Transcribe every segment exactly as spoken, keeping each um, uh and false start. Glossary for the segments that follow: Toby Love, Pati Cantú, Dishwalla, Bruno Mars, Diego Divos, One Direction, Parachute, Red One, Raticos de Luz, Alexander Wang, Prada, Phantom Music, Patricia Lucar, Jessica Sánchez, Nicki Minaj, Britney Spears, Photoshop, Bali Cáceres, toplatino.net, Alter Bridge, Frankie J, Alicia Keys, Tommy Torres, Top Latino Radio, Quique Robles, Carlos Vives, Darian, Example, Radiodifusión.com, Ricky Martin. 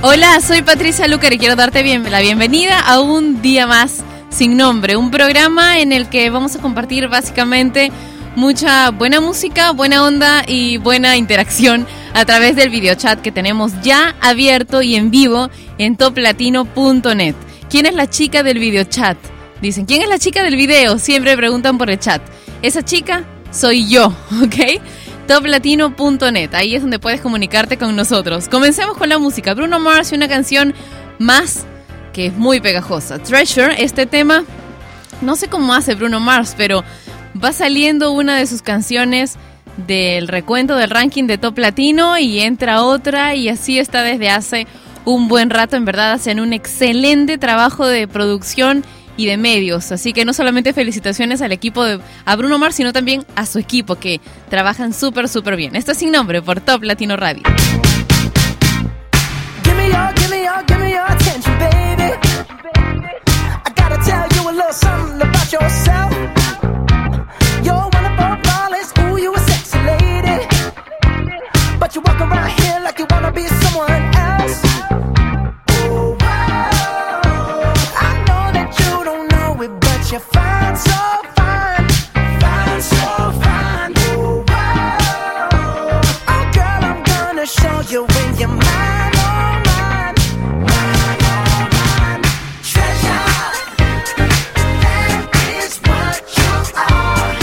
Hola, soy Patricia Luque y quiero darte bien, la bienvenida a un día más sin nombre, un programa en el que vamos a compartir básicamente mucha buena música, buena onda y buena interacción a través del videochat que tenemos ya abierto y en vivo en top latino punto net. ¿Quién es la chica del videochat? Dicen, ¿quién es la chica del video? Siempre preguntan por el chat. Esa chica soy yo, ¿ok? top latino punto net, ahí es donde puedes comunicarte con nosotros. Comencemos con la música. Bruno Mars y una canción más que es muy pegajosa. Treasure, este tema, no sé cómo hace Bruno Mars, pero va saliendo una de sus canciones del recuento del ranking de Top Latino y entra otra y así está desde hace un buen rato. En verdad hacen un excelente trabajo de producción y de medios, así que no solamente felicitaciones al equipo de a Bruno Mars, sino también a su equipo que trabajan súper súper bien. Esto es Sin Nombre por Top Latino Radio. Give me your, give me your, give me your attention, baby. I gotta tell you a little something about yourself. You're one of our flawless, ooh, you a sexy lady. But you walk around here like you wanna be someone else. You're fine, so fine, fine, so fine. Oh, wow. Oh, girl, I'm gonna show you when you're mine, oh, mine, mine, oh, mine. Treasure, that is what you are.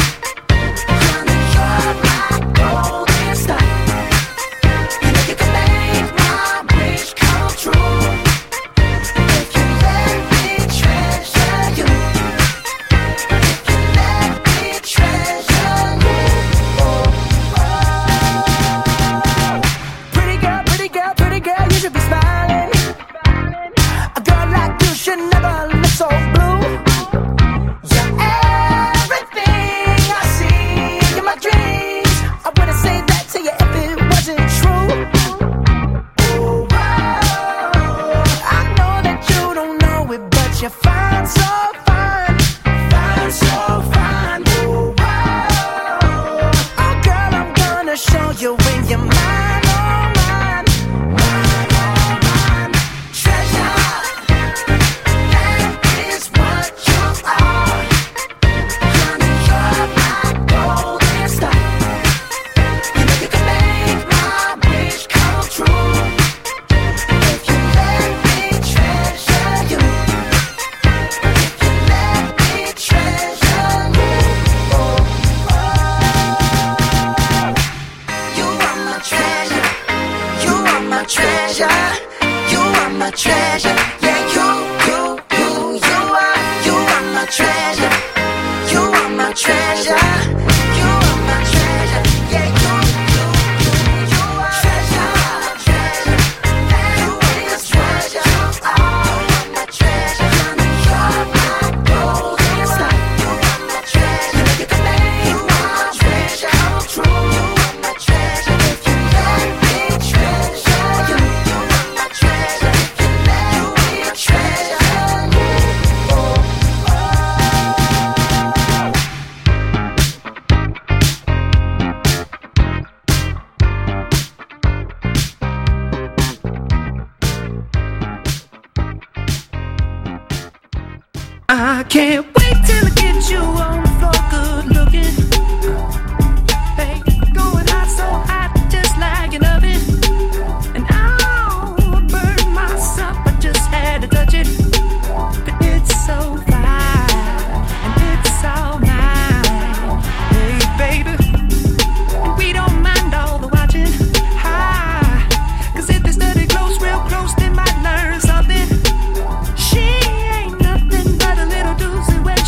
Honey, you're my golden star. You know you can make my wish come true. If you let me treasure you.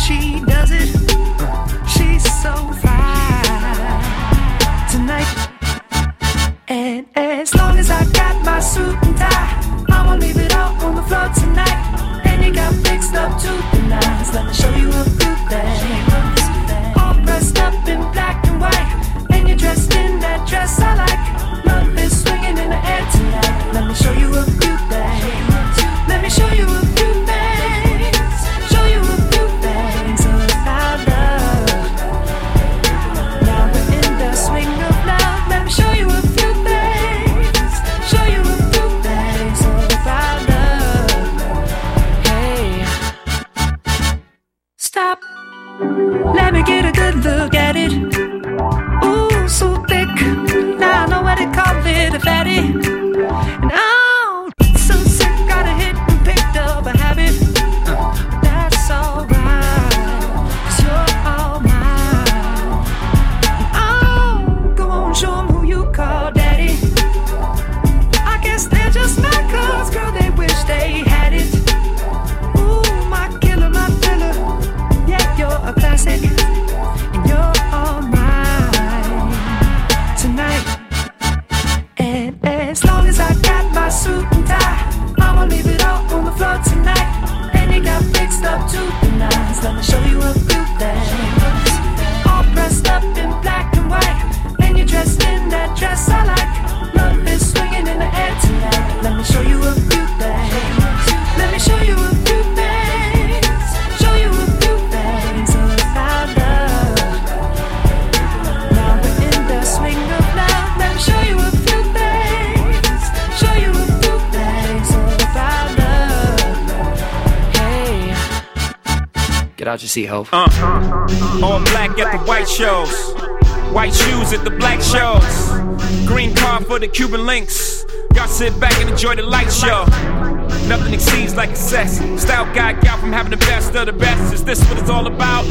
She does it. it. I'll just see Hov. Uh, all black at the white shows. White shoes at the black shows. Green car for the Cuban links. Y'all sit back and enjoy the light show. Nothing exceeds like excess. Style guy gal from having the best of the best. Is this what it's all about?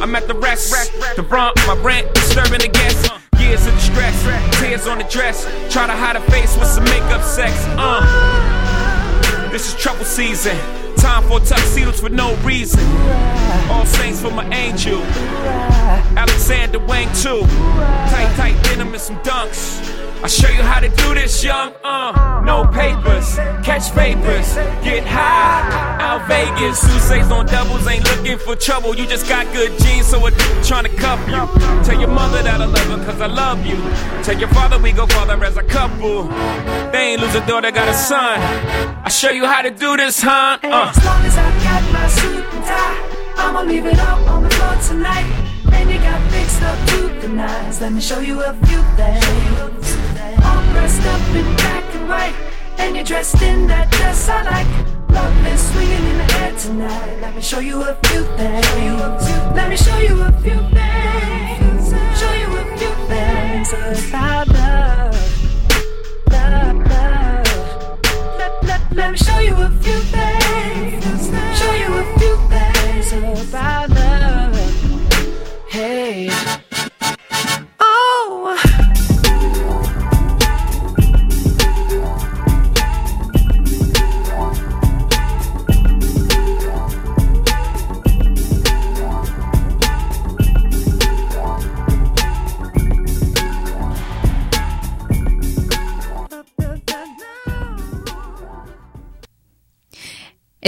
I'm at the rest. The rump, my rent, disturbing the guests. Years of distress, tears on the dress. Try to hide a face with some makeup sex. Uh, this is trouble season. Time for tuxedos for no reason. All saints for my angel. Alexander Wang too. Tight, tight denim and some dunks. I'll show you how to do this, young. Uh, no papers, catch papers, get high. Out Vegas, Sousa's on doubles, ain't looking for trouble. You just got good genes, so a dude trying to cuff you. Tell your mother that I love her, cause I love you. Tell your father we go father as a couple. They ain't lose a daughter, got a son. I'll show you how to do this, huh? Uh. As long as I've got my suit and tie, I'ma leave it up on the floor tonight. And you got mixed up to the nines. Let me show you a few things. All dressed up in black and white, and you're dressed in that dress I like. Love is swinging in the air tonight. Let me show you a few things. Let me show you a few things. Show you a few things about love, love, love. Let, let, let me show you a few things. Show you a few things about love. Hey. Oh.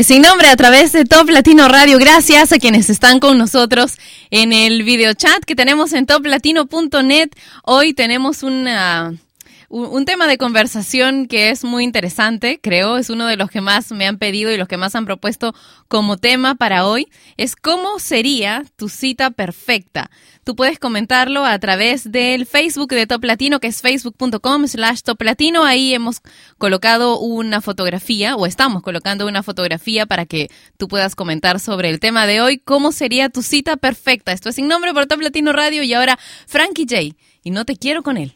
Sin nombre a través de Top Latino Radio. Gracias a quienes están con nosotros en el videochat que tenemos en top latino punto net. Hoy tenemos una, un tema de conversación que es muy interesante, creo. Es uno de los que más me han pedido y los que más han propuesto como tema para hoy. Es ¿cómo sería tu cita perfecta? Tú puedes comentarlo a través del Facebook de Top Latino, que es facebook punto com slash top latino. Ahí hemos colocado una fotografía, o estamos colocando una fotografía para que tú puedas comentar sobre el tema de hoy. ¿Cómo sería tu cita perfecta? Esto es Sin Nombre por Top Latino Radio. Y ahora Frankie J, y No Te Quiero con Él.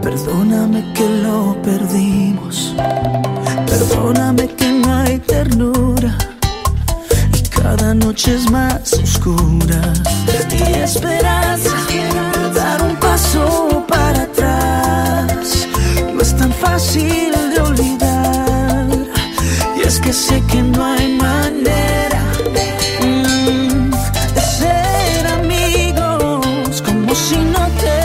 Perdóname que lo perdimos, perdóname que no hay ternura y cada noche es más oscura. Perdí esperanza de dar un paso para atrás, no es tan fácil de olvidar, y es que sé que no hay manera mm, de ser amigos como si no te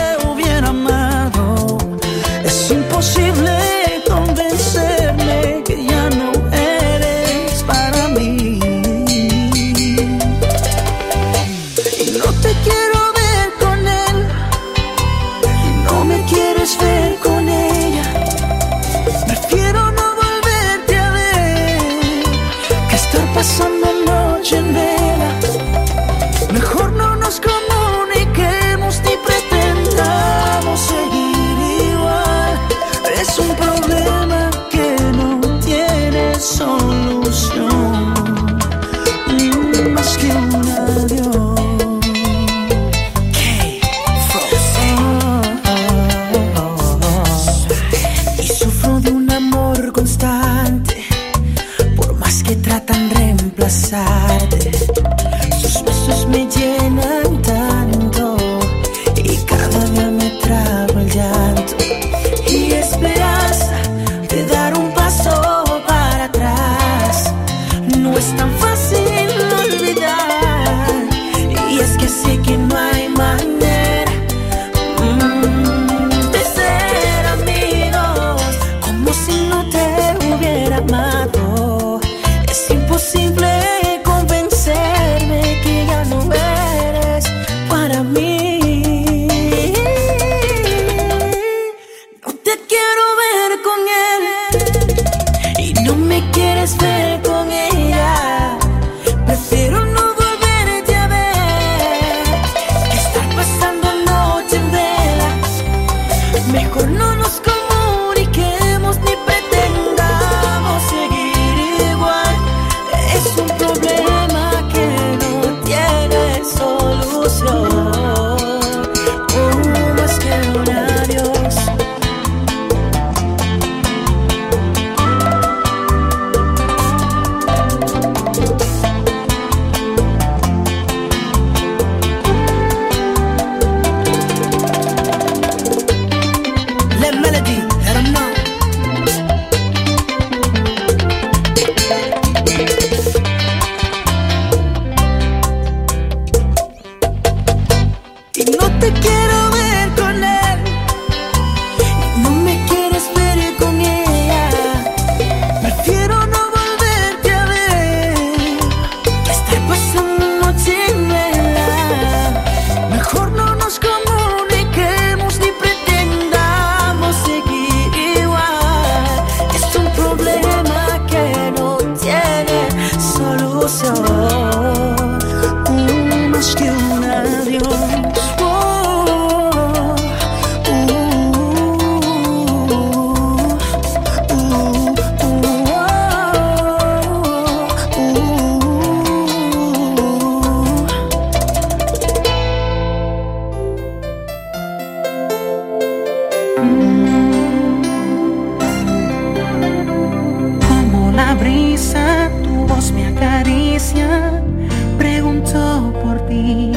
ti.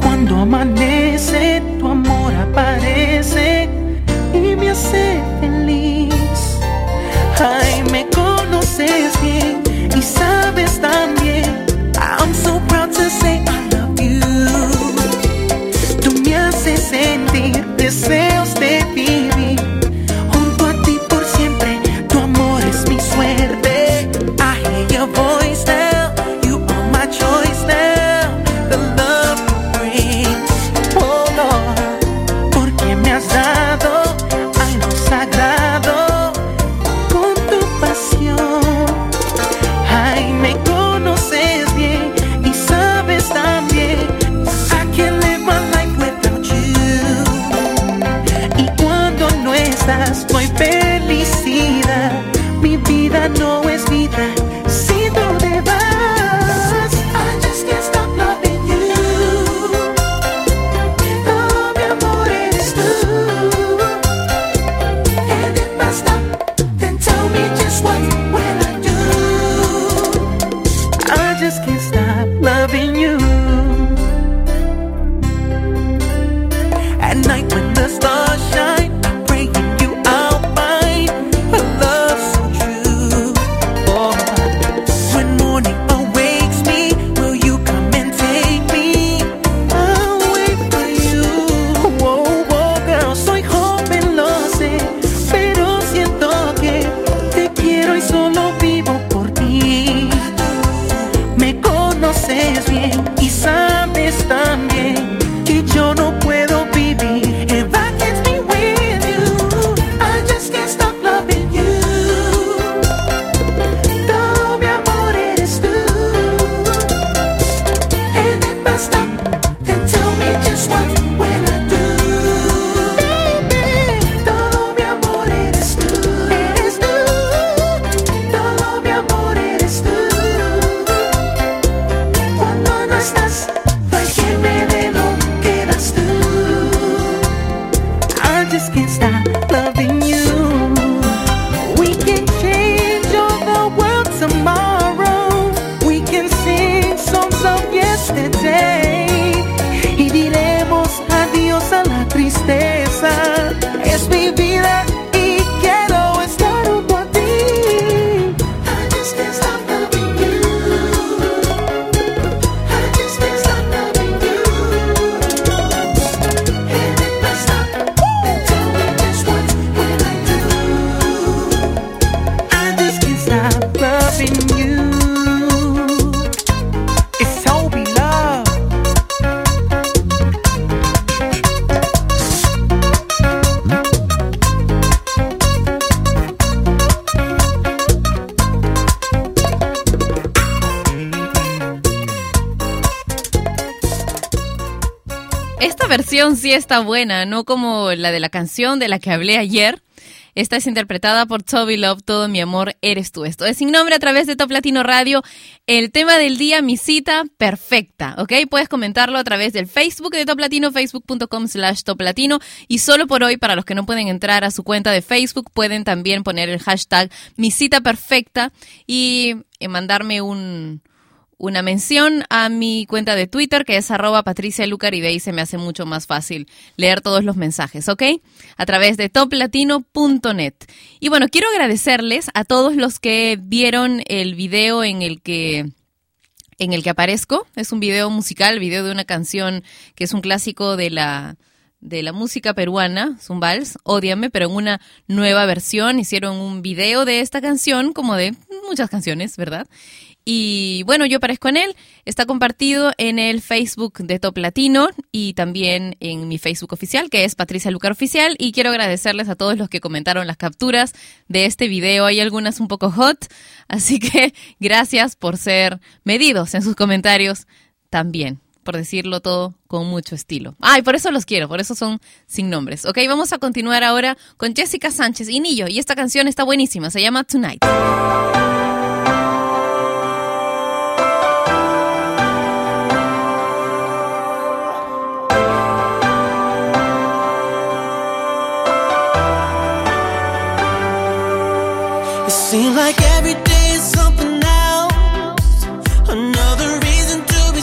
Cuando amanece, tu amor aparece y me hace feliz. Ay, me conoces bien y sabes también. I'm so proud to say I love you. Tú me haces sentir deseos de vivir. Junto a ti por siempre, tu amor es mi suerte. I hear your voice now, you are my choice now. The love you bring, oh Lord. Porque me has dado algo sagrado con tu pasión. Ay, me conoces bien y sabes también. I can't live my life without you. Y cuando no estás, no hay felicidad. Mi vida no es vida si tú te vas. I just can't stop loving you. Todo mi amor eres tú. And if I stop, then tell me just what will I do? I just can't stop loving you. At night when the stars shine, I'm praying you I'll find a love so true. Oh, when morning awakes me, will you come and take me? I'll wait for you. Oh, oh, girl, soy joven, lo sé, pero siento que te quiero y solo vivo por ti. Me conoces bien y sabes también que yo no puedo vivir if I can't be with you. I just can't stop loving you. Todo mi amor eres tú. And if I stop, then tell me just what will I do? Todo mi amor eres tú. Eres tú. Todo mi amor eres tú. Cuando no estás, no hay quien me dé lo que das tú. I just can't stop loving you. We can change all the world tomorrow. We can sing songs of yesterday. Y diremos adiós a la tristeza. Es mi vida y quiero estar junto a ti. I just can't stop loving you. I just can't stop loving you. And if I stop, then tell me just what will I do? I just can't stop loving you. It's Toby Love. Esta versión sí está buena, no como la de la canción de la que hablé ayer. Esta es interpretada por Toby Love, Todo mi amor eres tú. Esto es Sin Nombre a través de Top Latino Radio. El tema del día, mi cita perfecta, ¿ok? Puedes comentarlo a través del Facebook de Top Latino, facebook.com slash Top Latino. Y solo por hoy, para los que no pueden entrar a su cuenta de Facebook, pueden también poner el hashtag mi cita perfecta y eh, mandarme un... una mención a mi cuenta de Twitter, que es arroba Patricia Lucar, y de ahí se me hace mucho más fácil leer todos los mensajes, ¿ok? A través de top latino punto net. Y bueno, quiero agradecerles a todos los que vieron el video en el que en el que aparezco. Es un video musical, video de una canción que es un clásico de la de la música peruana, es un vals, Ódiame, pero en una nueva versión. Hicieron un video de esta canción, como de muchas canciones, ¿verdad? Y bueno, yo aparezco en él, está compartido en el Facebook de Top Latino y también en mi Facebook oficial, que es Patricia Lucar Oficial, y quiero agradecerles a todos los que comentaron las capturas de este video. Hay algunas un poco hot, así que gracias por ser medidos en sus comentarios también, por decirlo todo con mucho estilo. Ay, ah, por eso los quiero, por eso son sin nombres. Ok, vamos a continuar ahora con Jessica Sánchez y Nillo, y esta canción está buenísima, se llama Tonight. It seems like every day is something else, another reason to be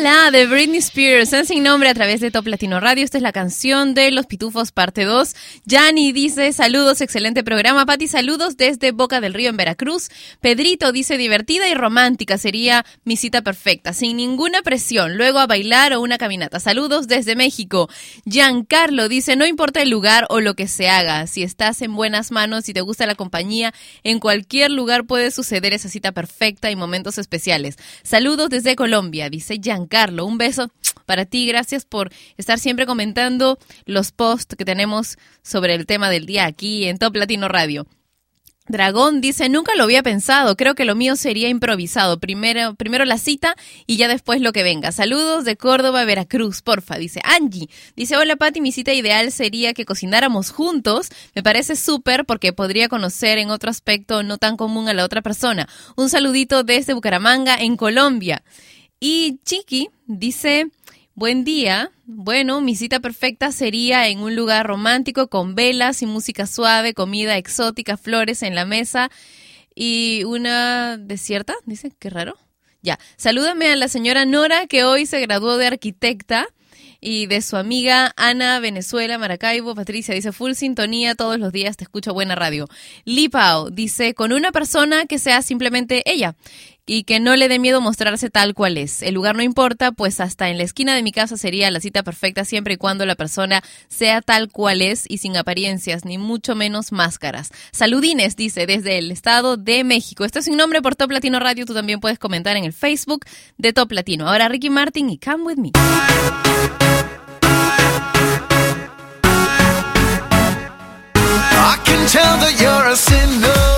La de Britney Spears, en Sin Nombre, a través de Top Latino Radio. Esta es la canción de Los Pitufos, parte dos. Yanni dice, saludos, excelente programa. Pati, saludos desde Boca del Río, en Veracruz. Pedrito dice, divertida y romántica, sería mi cita perfecta, sin ninguna presión, luego a bailar o una caminata. Saludos desde México. Giancarlo dice, no importa el lugar o lo que se haga, si estás en buenas manos y te gusta la compañía, en cualquier lugar puede suceder esa cita perfecta y momentos especiales. Saludos desde Colombia, dice soy Giancarlo. Un beso para ti, gracias por estar siempre comentando los posts que tenemos sobre el tema del día aquí en Top Latino Radio. Dragón dice, nunca lo había pensado, creo que lo mío sería improvisado, primero, primero la cita y ya después lo que venga. Saludos de Córdoba, Veracruz, porfa, dice Angie. Dice, hola Pati, mi cita ideal sería que cocináramos juntos, me parece súper porque podría conocer en otro aspecto no tan común a la otra persona. Un saludito desde Bucaramanga, en Colombia. Y Chiqui dice... Buen día. Bueno, mi cita perfecta sería en un lugar romántico con velas y música suave, comida exótica, flores en la mesa y una desierta. Dice, qué raro. Ya. Salúdame a la señora Nora, que hoy se graduó de arquitecta, y de su amiga Ana Venezuela, Maracaibo. Patricia dice, full sintonía todos los días, te escucho, buena radio. Lipao dice, con una persona que sea simplemente ella y que no le dé miedo mostrarse tal cual es. El lugar no importa, pues hasta en la esquina de mi casa sería la cita perfecta siempre y cuando la persona sea tal cual es y sin apariencias, ni mucho menos máscaras. Saludines, dice, desde el Estado de México. Esto es Sin Nombre por Top Latino Radio. Tú también puedes comentar en el Facebook de Top Latino. Ahora Ricky Martin y Come With Me. I can tell that you're a sinner.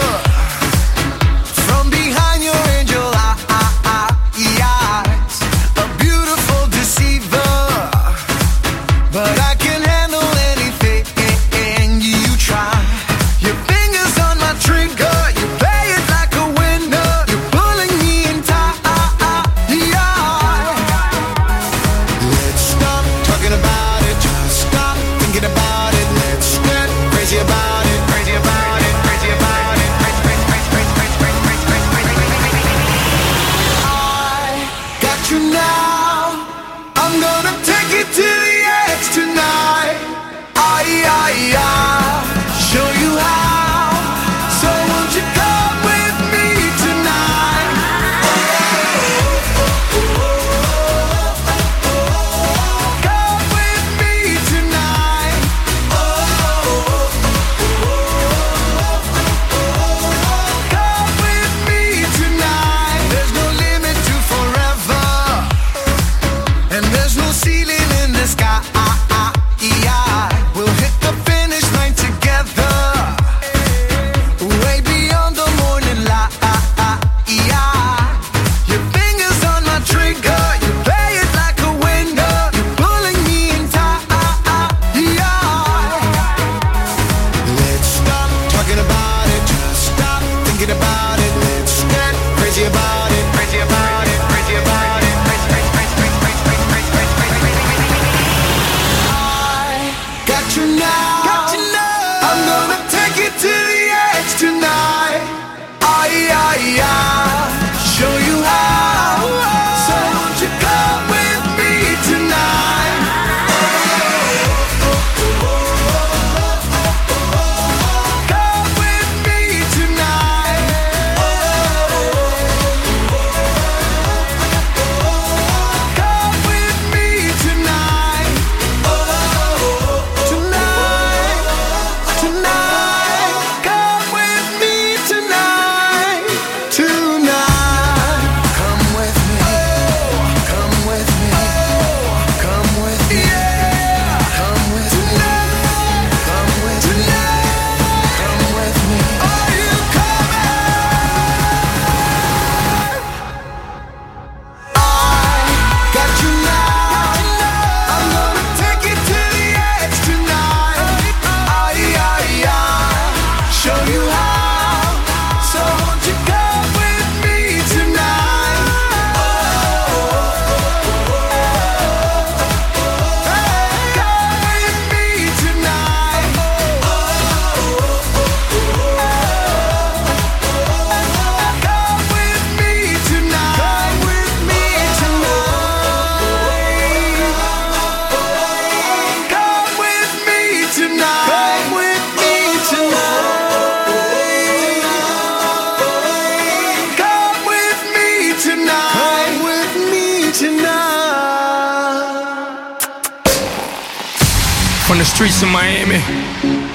In Miami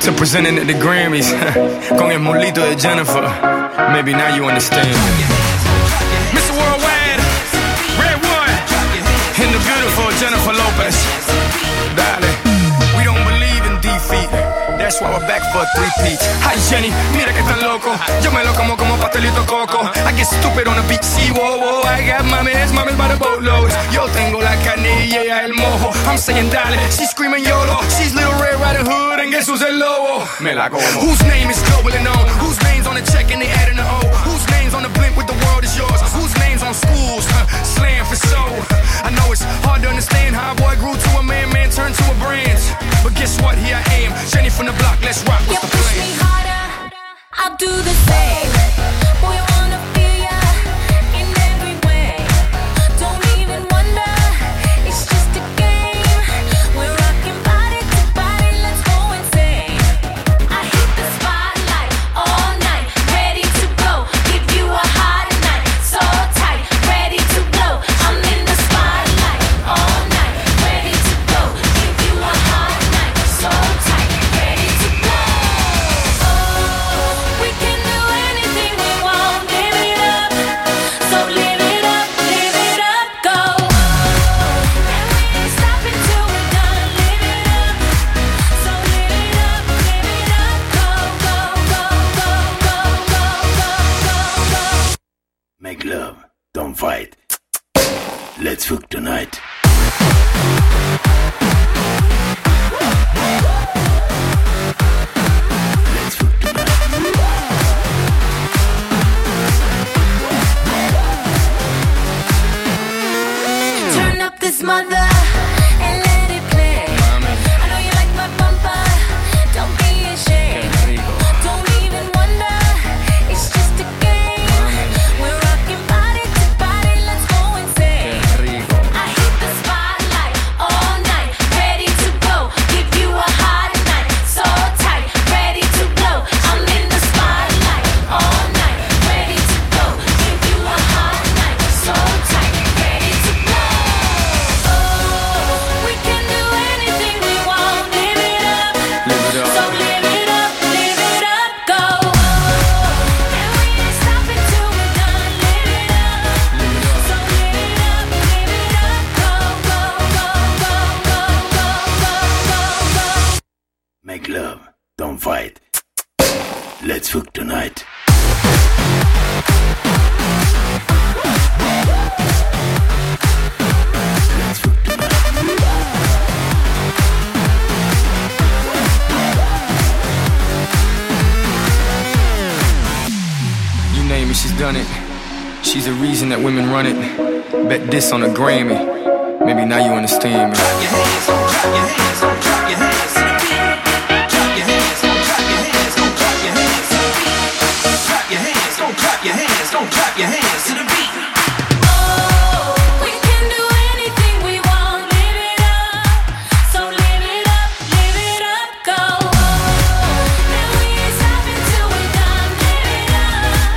to presenting at the Grammys con el mulito de Jennifer. Maybe now you understand. Mister Worldwide, Red One. Lopez. Dale. We don't believe in defeat. That's why we're back for a three-peat. Hi Jenny, mira que tan loco. Yo me lo como como pastelito coco. I get stupid on the beach, sí, wow, wow. I got mames, mames by the boatloads. Yo tengo la canilla, el mojo. I'm saying dale, she's screaming YOLO. She's little Red Riding Hood and guess who's el lobo. Me la como. Whose name is global and known? Whose name's on the check and they adding the O? Whose name's on the blimp with the world is yours? Whose name's on schools? Huh? Slam for so. I know it's hard to understand how a boy grew to a man, man turned to a brand. But guess what, here I am, Jenny from the block, let's rock with the plan. You push me harder, I'll do the same. Boy, I wanna feel ya in every way. Don't even wonder, it's just a game. We're rocking body to body, let's go insane. I hit the spotlight all night, ready to go. Give you a hot night, so tight, ready to blow. I'm in the spotlight all night, ready to go. Give you a hot night, so tight. Fight. Let's hook tonight. Let's hook tonight. Turn up this mother. This on a Grammy, maybe now you understand me. Drop your hands, drop your hands, drop your hands. Drop your hands, drop your hands, drop your hands. Drop your hands, drop your hands, drop your hands to the beat. Oh, we can do anything we want, live it up. So live it up, live it up, go. And we ain't stopping till we're done, live it up.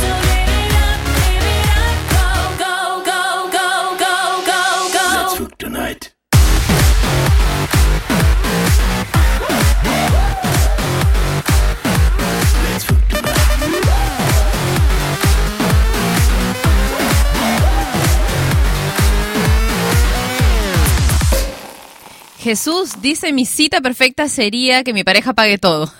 So live it up, live it up, go, go, go. Let's fuck tonight. Let's fuck tonight. Jesús dice: mi cita perfecta sería que mi pareja pague todo.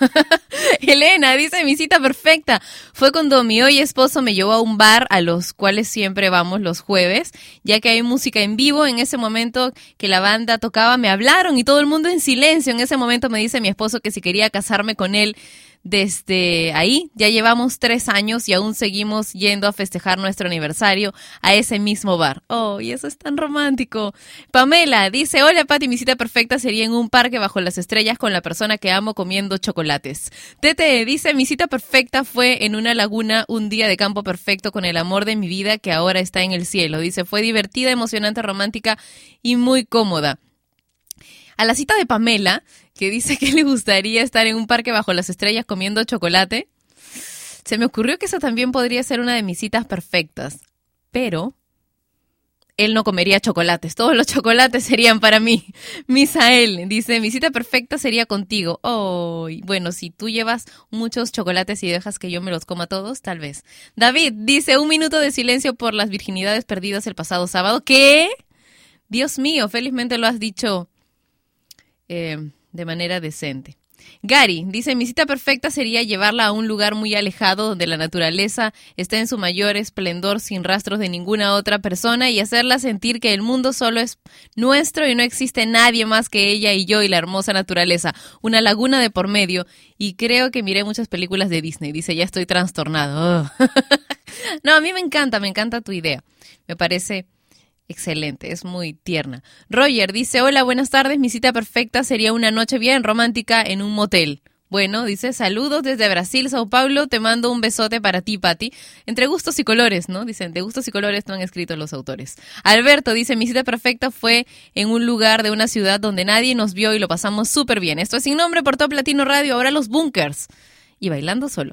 Elena dice: mi cita perfecta fue cuando mi hoy esposo me llevó a un bar a los cuales siempre vamos los jueves, ya que hay música en vivo. En ese momento que la banda tocaba me hablaron y todo el mundo en silencio. En ese momento me dice mi esposo que si quería casarme con él. Desde ahí ya llevamos tres años y aún seguimos yendo a festejar nuestro aniversario a ese mismo bar. Oh, y eso es tan romántico. Pamela dice: hola Pati, mi cita perfecta sería en un parque bajo las estrellas con la persona que amo comiendo chocolates. Tete dice: mi cita perfecta fue en una laguna, un día de campo perfecto con el amor de mi vida que ahora está en el cielo. Dice: fue divertida, emocionante, romántica y muy cómoda. A la cita de Pamela, que dice que le gustaría estar en un parque bajo las estrellas comiendo chocolate, se me ocurrió que esa también podría ser una de mis citas perfectas. Pero él no comería chocolates. Todos los chocolates serían para mí. Misael dice: mi cita perfecta sería contigo. Oh, bueno, si tú llevas muchos chocolates y dejas que yo me los coma todos, tal vez. David dice: un minuto de silencio por las virginidades perdidas el pasado sábado. ¿Qué? Dios mío, felizmente lo has dicho eh, de manera decente. Gary dice, mi cita perfecta sería llevarla a un lugar muy alejado donde la naturaleza está en su mayor esplendor sin rastros de ninguna otra persona y hacerla sentir que el mundo solo es nuestro y no existe nadie más que ella y yo y la hermosa naturaleza, una laguna de por medio y creo que miré muchas películas de Disney. Dice, ya estoy trastornado. Oh. No, a mí me encanta, me encanta tu idea, me parece excelente, es muy tierna. Roger dice, hola, buenas tardes, mi cita perfecta sería una noche bien romántica en un motel. Bueno, dice, saludos desde Brasil, Sao Paulo, te mando un besote para ti, Pati. Entre gustos y colores, ¿no? Dicen, de gustos y colores no han escrito los autores. Alberto dice, mi cita perfecta fue en un lugar de una ciudad donde nadie nos vio y lo pasamos súper bien. Esto es Sin Nombre por Top Latino Radio, ahora Los Bunkers y Bailando Solo.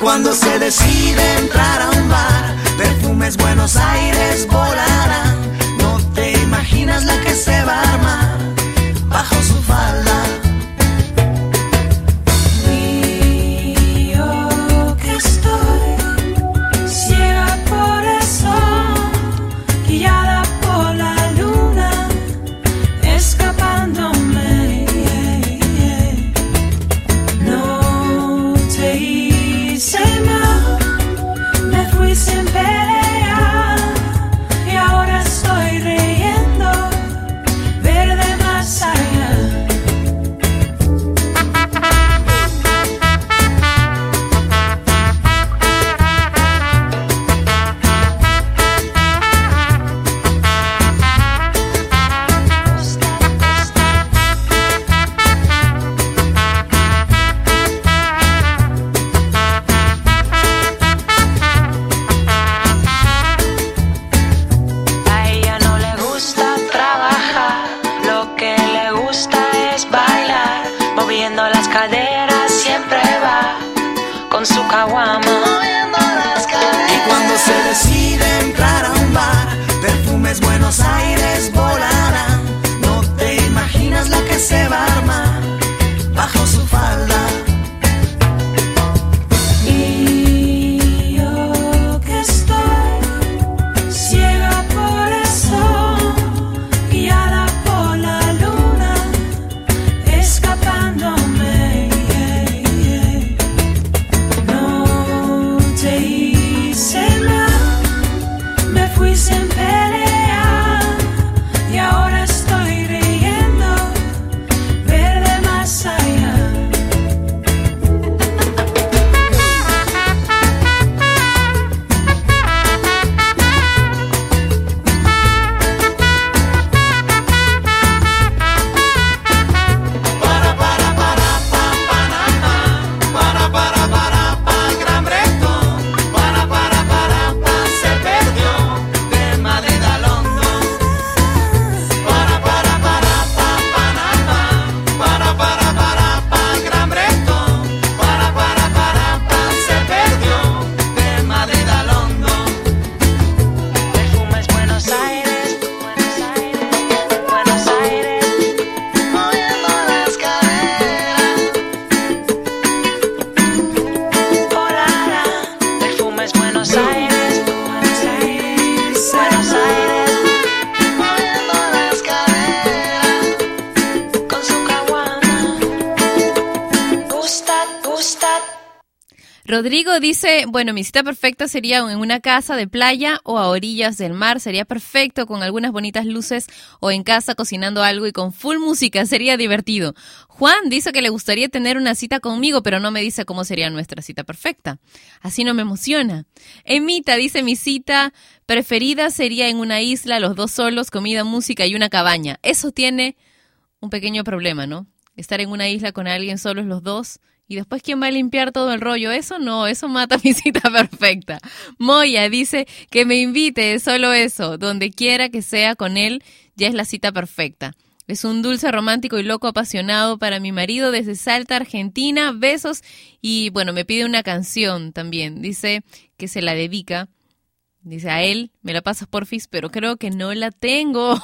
cuando se decide entrar a un bar, perfumes Buenos Aires volarán. No te imaginas la que se va a armar bajo su falda. Y yo que estoy ciega por eso, guiada por la luna, escapándome. No te hice mal, me fui sin pelea y ahora estoy riendo, verde más allá. A ella no le gusta trabajar, lo que le gusta es bailar, moviendo las caderas siempre va con su caguama. Moviendo las caderas. Y cuando se decide entrar a un bar, perfumes Buenos Aires volarán. No te imaginas la que se va a armar bajo su falda. Y yo que estoy ciega por eso, guiada por la luna, escapándome. No te hice mal, me fui sin pelea y ahora estoy riendo, verde más allá. Perfumes Buenos Aires, Buenos Aires, Buenos Aires, moviendo las caderas. Volará. Perfumes Buenos Aires, Buenos Aires, Buenos Aires, moviendo las caderas con su caguama. Gusta, gusta. Rodrigo dice, bueno, mi cita perfecta sería en una casa de playa o a orillas del mar. Sería perfecto con algunas bonitas luces o en casa cocinando algo y con full música. Sería divertido. Juan dice que le gustaría tener una cita conmigo, pero no me dice cómo sería nuestra cita perfecta. Así no me emociona. Emita dice, mi cita preferida sería en una isla, los dos solos, comida, música y una cabaña. Eso tiene un pequeño problema, ¿no? Estar en una isla con alguien solos los dos. Y después, ¿quién va a limpiar todo el rollo? Eso no, eso mata mi cita perfecta. Moya dice que me invite, solo eso. Donde quiera que sea con él, ya es la cita perfecta. Es un dulce, romántico y loco apasionado para mi marido desde Salta, Argentina. Besos. Y bueno, me pide una canción también. Dice que se la dedica. Dice, a él, me la pasas porfis, pero creo que no la tengo.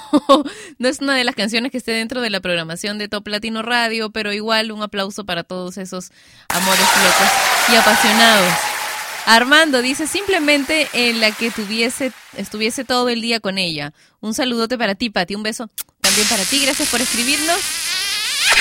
No es una de las canciones que esté dentro de la programación de Top Latino Radio, pero igual un aplauso para todos esos amores locos y apasionados. Armando dice, simplemente en la que tuviese, estuviese todo el día con ella. Un saludote para ti, Pati, un beso también para ti. Gracias por escribirnos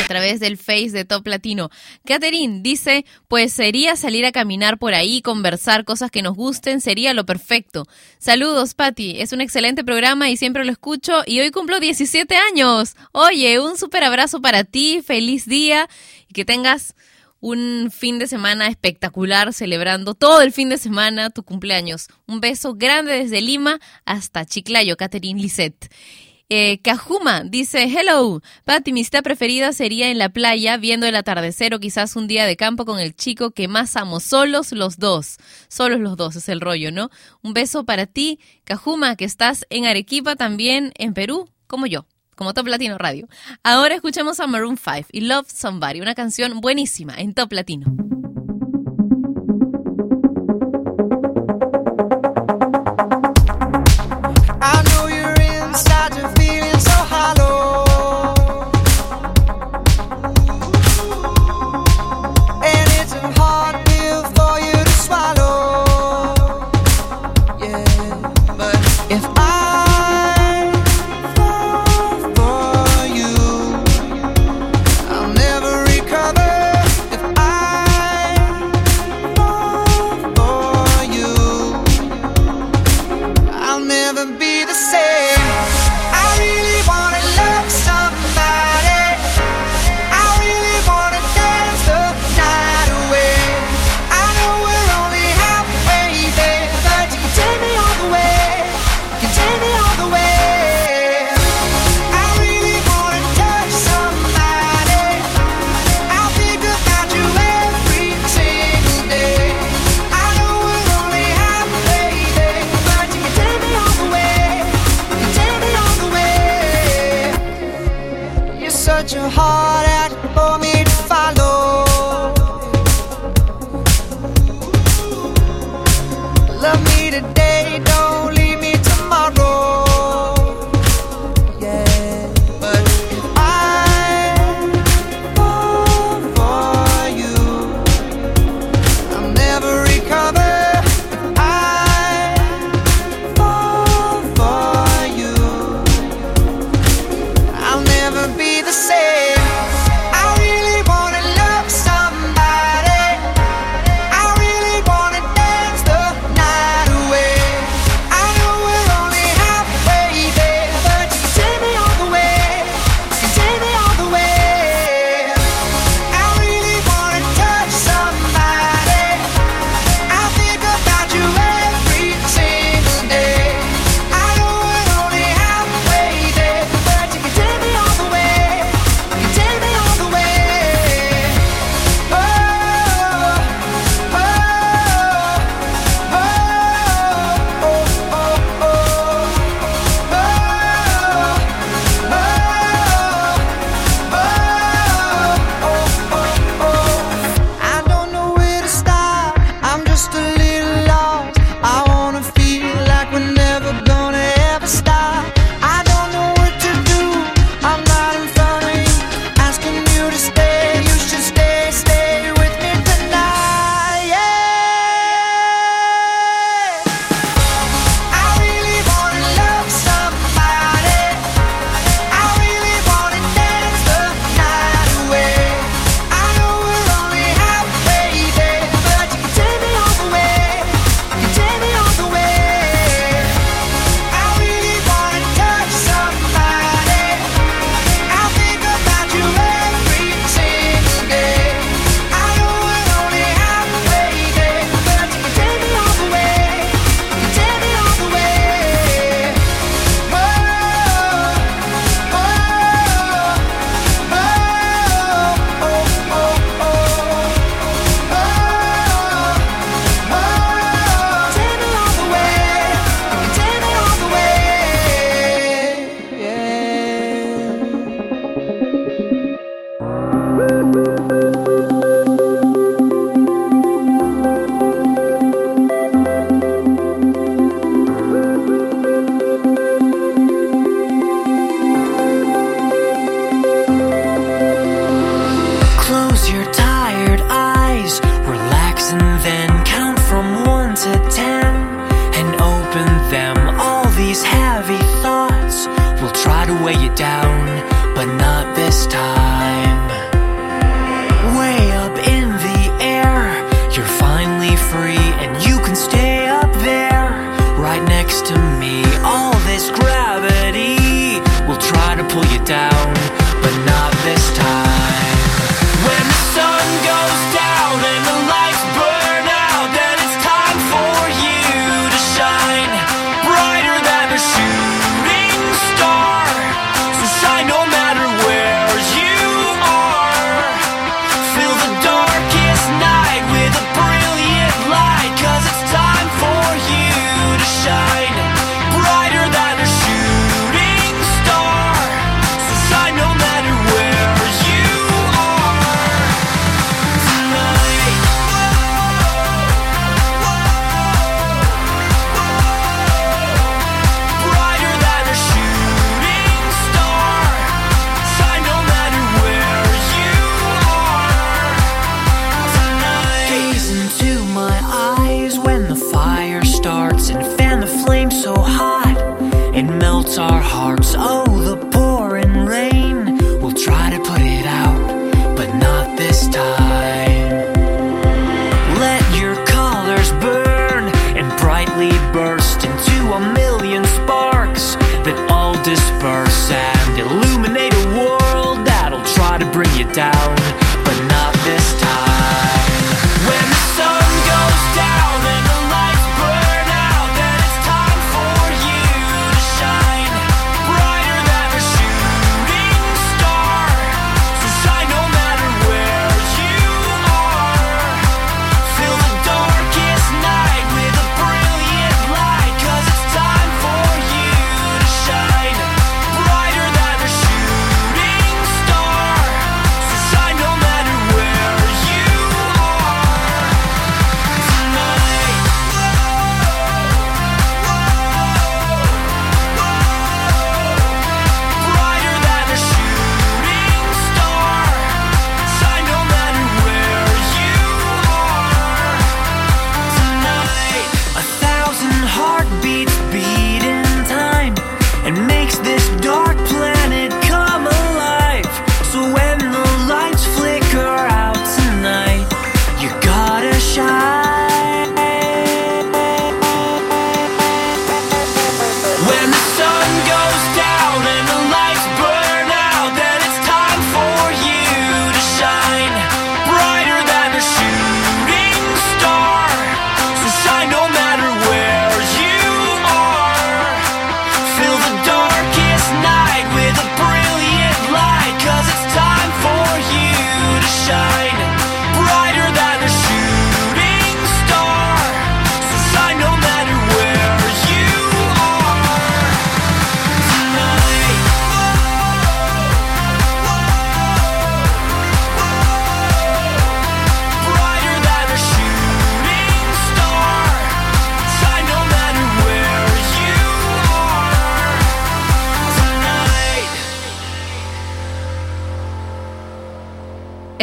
a través del Face de Top Latino. Catherine dice, pues sería salir a caminar por ahí, conversar cosas que nos gusten, sería lo perfecto. Saludos, Pati, es un excelente programa y siempre lo escucho y hoy cumplo diecisiete años. Oye, un súper abrazo para ti, feliz día y que tengas un fin de semana espectacular, celebrando todo el fin de semana tu cumpleaños. Un beso grande desde Lima hasta Chiclayo, Catherine Lisset. Eh, Cajuma dice, hello, Pati, mi cita preferida sería en la playa, viendo el atardecer o quizás un día de campo con el chico que más amo, solos los dos, solos los dos es el rollo, ¿no? Un beso para ti, Cajuma, que estás en Arequipa también, en Perú, como yo, como Top Latino Radio. Ahora escuchamos a Maroon cinco y Love Somebody, una canción buenísima en Top Latino. You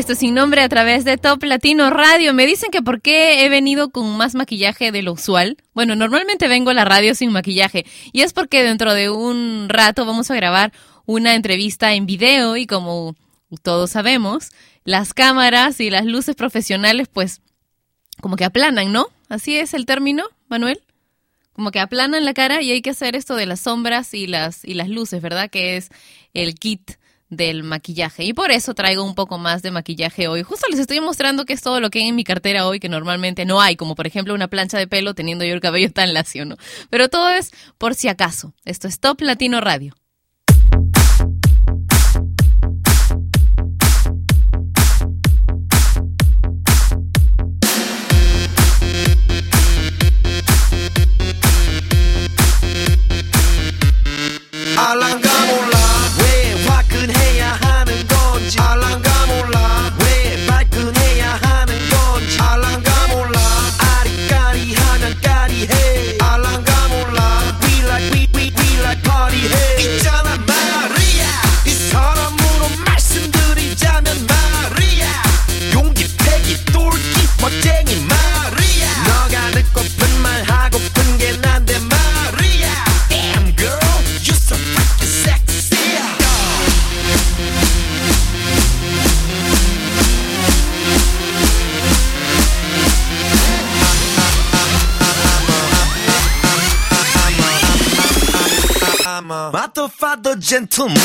Esto sin nombre a través de Top Latino Radio. Me dicen que por qué he venido con más maquillaje de lo usual. Bueno, normalmente vengo a la radio sin maquillaje. Y es porque dentro de un rato vamos a grabar una entrevista en video. Y como todos sabemos, las cámaras y las luces profesionales pues como que aplanan, ¿no? Así es el término, Manuel. Como que aplanan la cara y hay que hacer esto de las sombras y las, y las luces, ¿verdad? Que es el kit del maquillaje. Y por eso traigo un poco más de maquillaje hoy. Justo les estoy mostrando que es todo lo que hay en mi cartera hoy, que normalmente no hay, como por ejemplo una plancha de pelo teniendo yo el cabello tan lacio, ¿no? Pero todo es por si acaso. Esto es Top Latino Radio. Father gentleman, I'm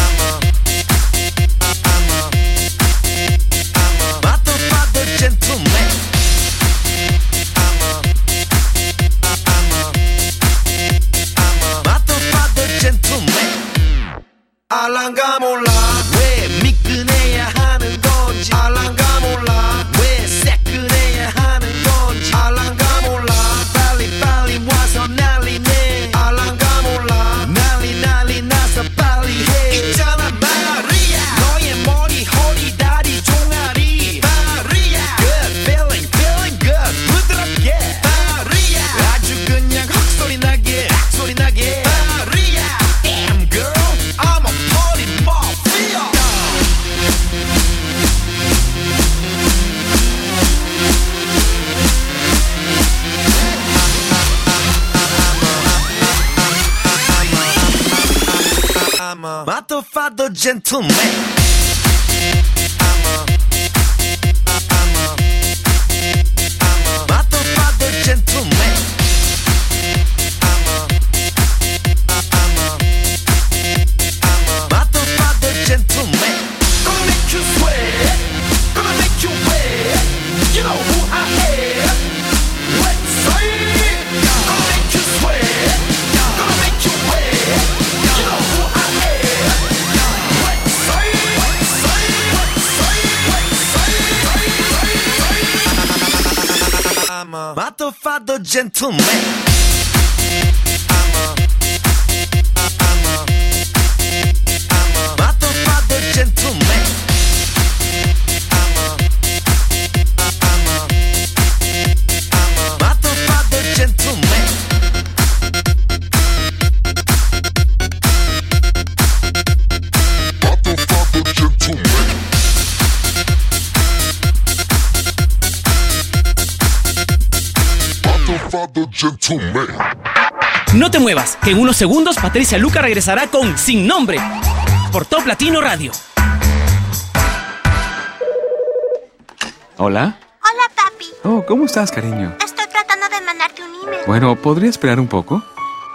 a, I'm a, I'm a, motherfather gentleman, I'm a, I'm a, I'm a, motherfather gentleman. 알랑가몰라 왜 미끈해야 하는 건지 알랑가몰라 왜 새끈해야 하는 건지 알랑가몰라 빨리 빨리 와서 난리네. Father gentleman, I'm a, I'm a, I'm a, motherfather gentleman, I'm a, I'm a, I'm a, motherfather gentleman. Gonna make you sweat, gonna make you wet, you know who I am. Let's say it. Gonna make you sweat, gonna make you wet, you know who I am. I'm a motherfucker gentleman. I'm a, I'm a, I'm a motherfucker gentleman. I'm a, I'm a, I'm a motherfucker gentleman. Motherfucker gentleman. No te muevas, que en unos segundos Patricia Luca regresará con Sin Nombre por Top Latino Radio. ¿Hola? Hola, papi. Oh, ¿cómo estás, cariño? Estoy tratando de mandarte un email. Bueno, ¿podría esperar un poco?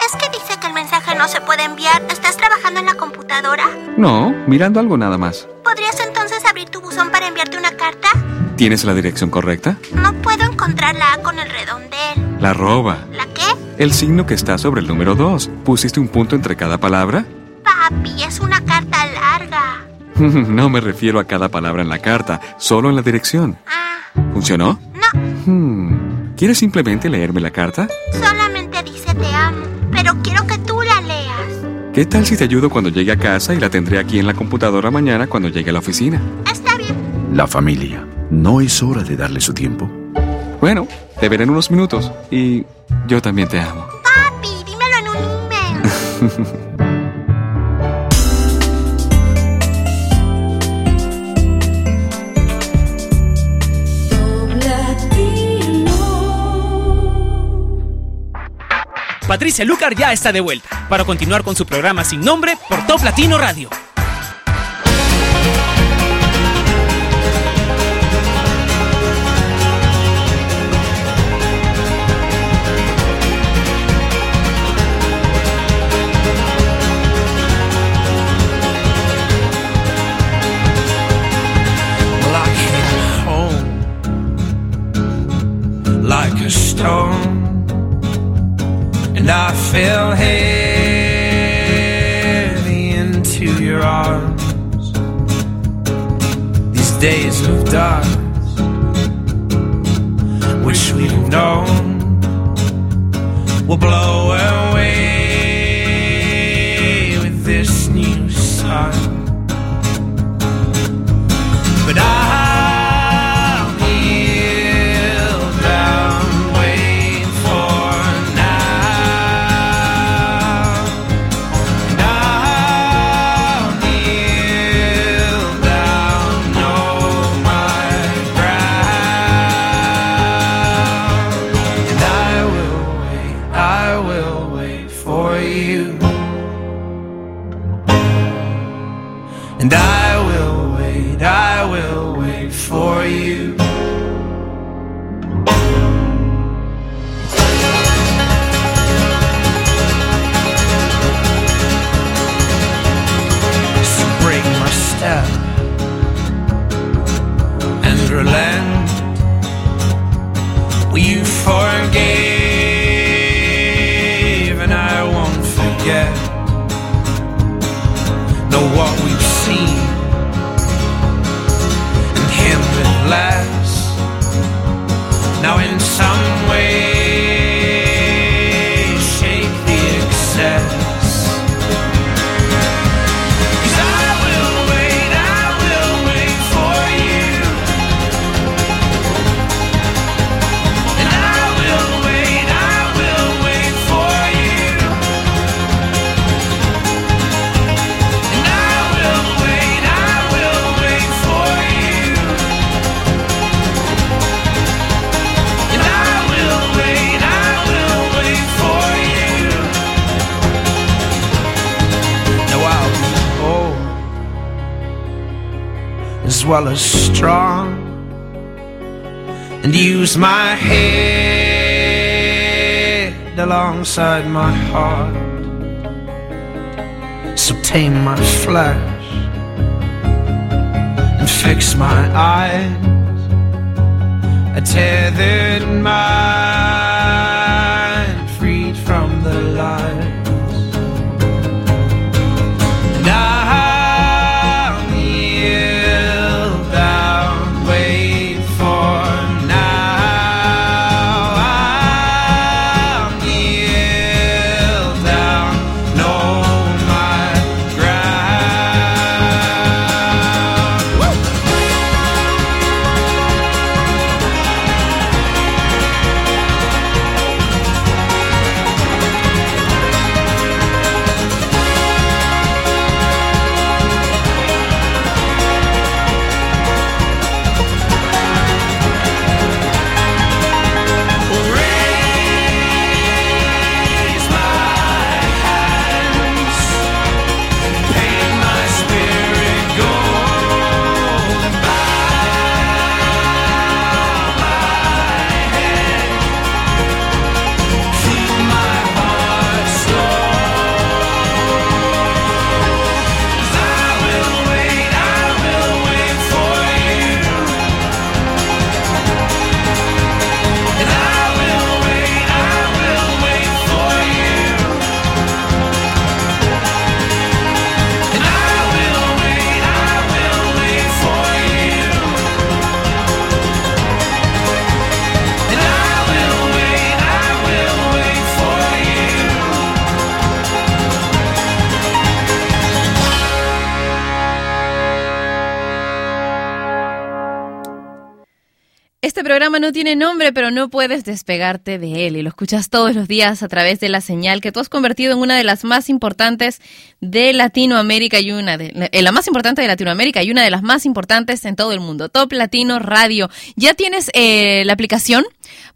Es que dice que el mensaje no se puede enviar. ¿Estás trabajando en la computadora? No, mirando algo nada más. ¿Podrías entonces abrir tu buzón para enviarte una carta? ¿Tienes la dirección correcta? No puedo encontrar la A con el redondel. La arroba. ¿La qué? El signo que está sobre el número dos. ¿Pusiste un punto entre cada palabra? Papi, es una carta larga. No me refiero a cada palabra en la carta, solo en la dirección. Ah. ¿Funcionó? No. Hmm. ¿Quieres simplemente leerme la carta? Solamente dice te amo, pero quiero que tú la leas. ¿Qué tal si te ayudo cuando llegue a casa y la tendré aquí en la computadora mañana cuando llegue a la oficina? Está bien. La familia. ¿No es hora de darle su tiempo? Bueno, te veré en unos minutos. Y yo también te amo. Papi, dímelo en un email. Patricia Lucar ya está de vuelta para continuar con su programa sin nombre por Top Latino Radio. A stone, and I fell heavy into your arms. These days of dust, wish we'd known, will blow away with this new sun. But I well as strong, and use my head alongside my heart, so tame my flesh and fix my eyes, a tethered mind freed from the light. No tiene nombre, pero no puedes despegarte de él y lo escuchas todos los días a través de la señal que tú has convertido en una de las más importantes de Latinoamérica y una de la más importante de Latinoamérica y una de las más importantes en todo el mundo. Top Latino Radio. Ya tienes eh, la aplicación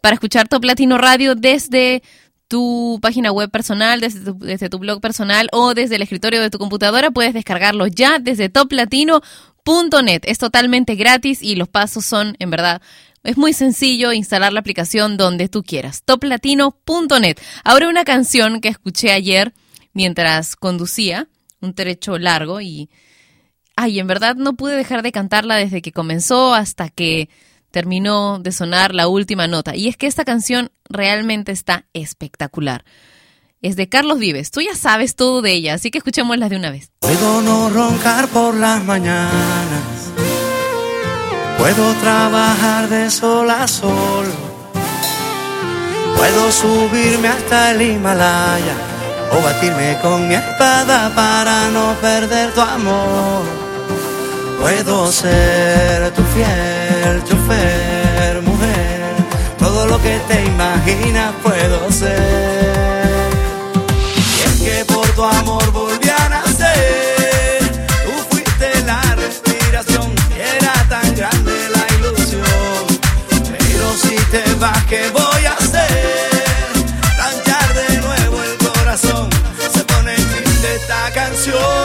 para escuchar Top Latino Radio desde tu página web personal, desde tu, desde tu blog personal o desde el escritorio de tu computadora, puedes descargarlos ya desde top latino punto net. Es totalmente gratis y los pasos son, en verdad, es muy sencillo instalar la aplicación donde tú quieras. top latino punto net. Ahora una canción que escuché ayer mientras conducía, un trecho largo y... Ay, en verdad no pude dejar de cantarla desde que comenzó hasta que terminó de sonar la última nota. Y es que esta canción realmente está espectacular. Es de Carlos Vives. Tú ya sabes todo de ella, así que escuchémosla de una vez. Puedo no roncar por las mañanas. Puedo trabajar de sol a sol. Puedo subirme hasta el Himalaya o batirme con mi espada para no perder tu amor. Puedo ser tu fiel chofer, mujer, todo lo que te imaginas puedo ser. Y es que por tu amor volví a nacer, tú fuiste la respiración, era tan grande la ilusión. Pero si te vas, ¿qué voy a hacer? Planchar de nuevo el corazón, se pone triste esta canción.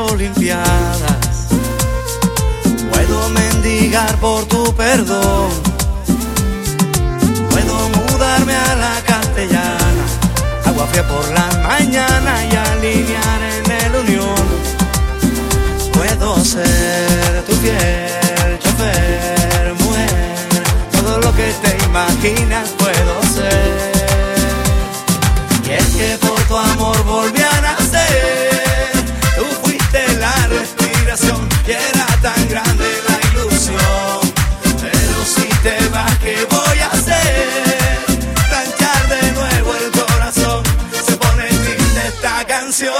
Olimpiadas, puedo mendigar por tu perdón, puedo mudarme a la castellana, agua fría por la mañana y alinear en el Unión. Puedo ser tu fiel chofer, mujer, todo lo que te imaginas puedo ser. Y es que por tu amor volví a nacer. La respiración y era tan grande la ilusión. Pero si te vas, ¿qué voy a hacer? Planchar de nuevo el corazón, se pone triste esta canción.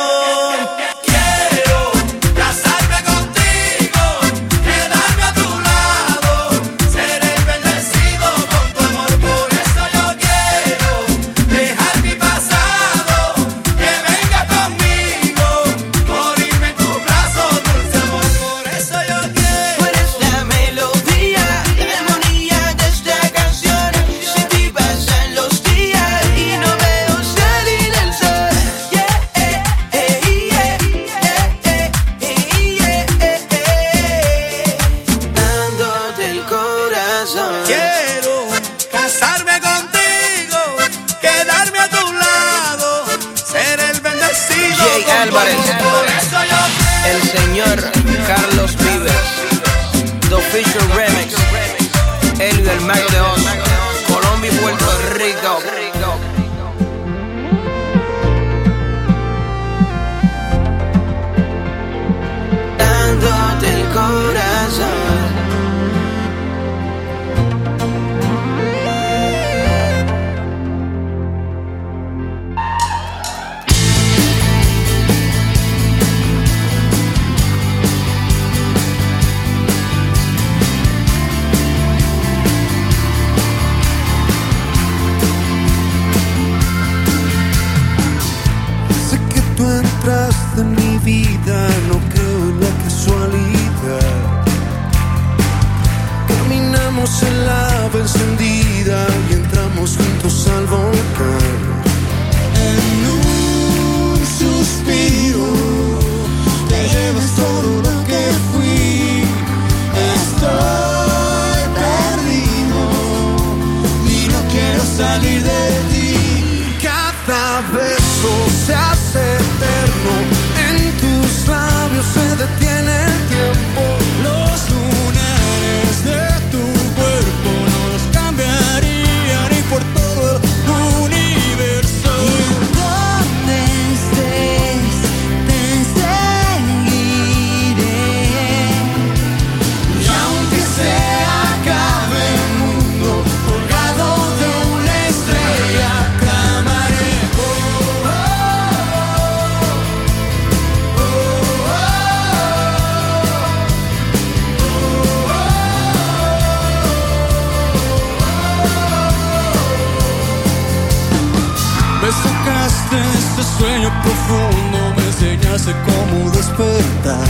profundo me enseñaste cómo despertar.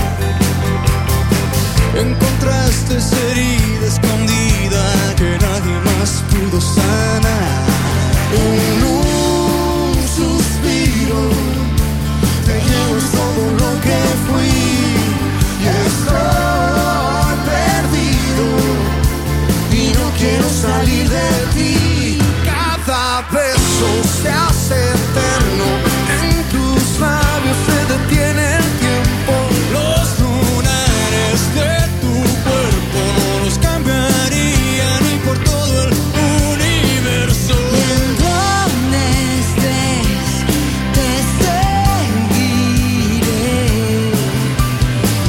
Encontraste esa herida escondida que nadie más pudo sanar. En un suspiro te llevo todo lo que fui y estoy perdido y no quiero salir de ti. Cada beso se hace eterno, en tus labios se detiene el tiempo. Los lunares de tu cuerpo no los cambiaría ni por todo el universo. ¿En dónde estés? Te seguiré.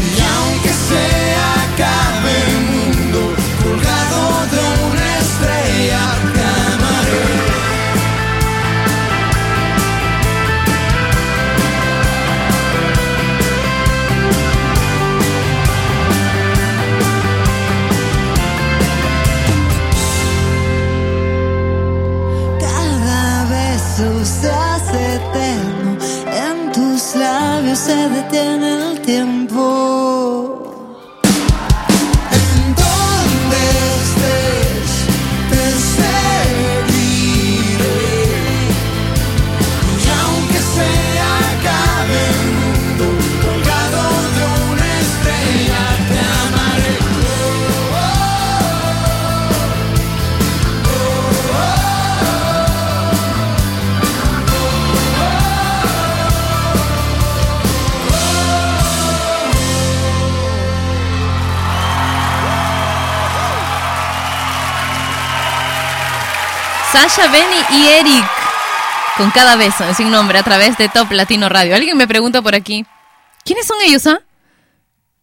Y aunque se acabe el mundo, colgado de una estrella. Se hace eterno, en tus labios se detiene el tiempo. En donde estés te seguiré, y aunque se acabe el mundo, colgado de una estrella te amaré. Oh, oh, oh, oh, oh. Sasha, Benny y Eric con Cada Beso, sin nombre, a través de Top Latino Radio. Alguien me pregunta por aquí, ¿quiénes son ellos, ah?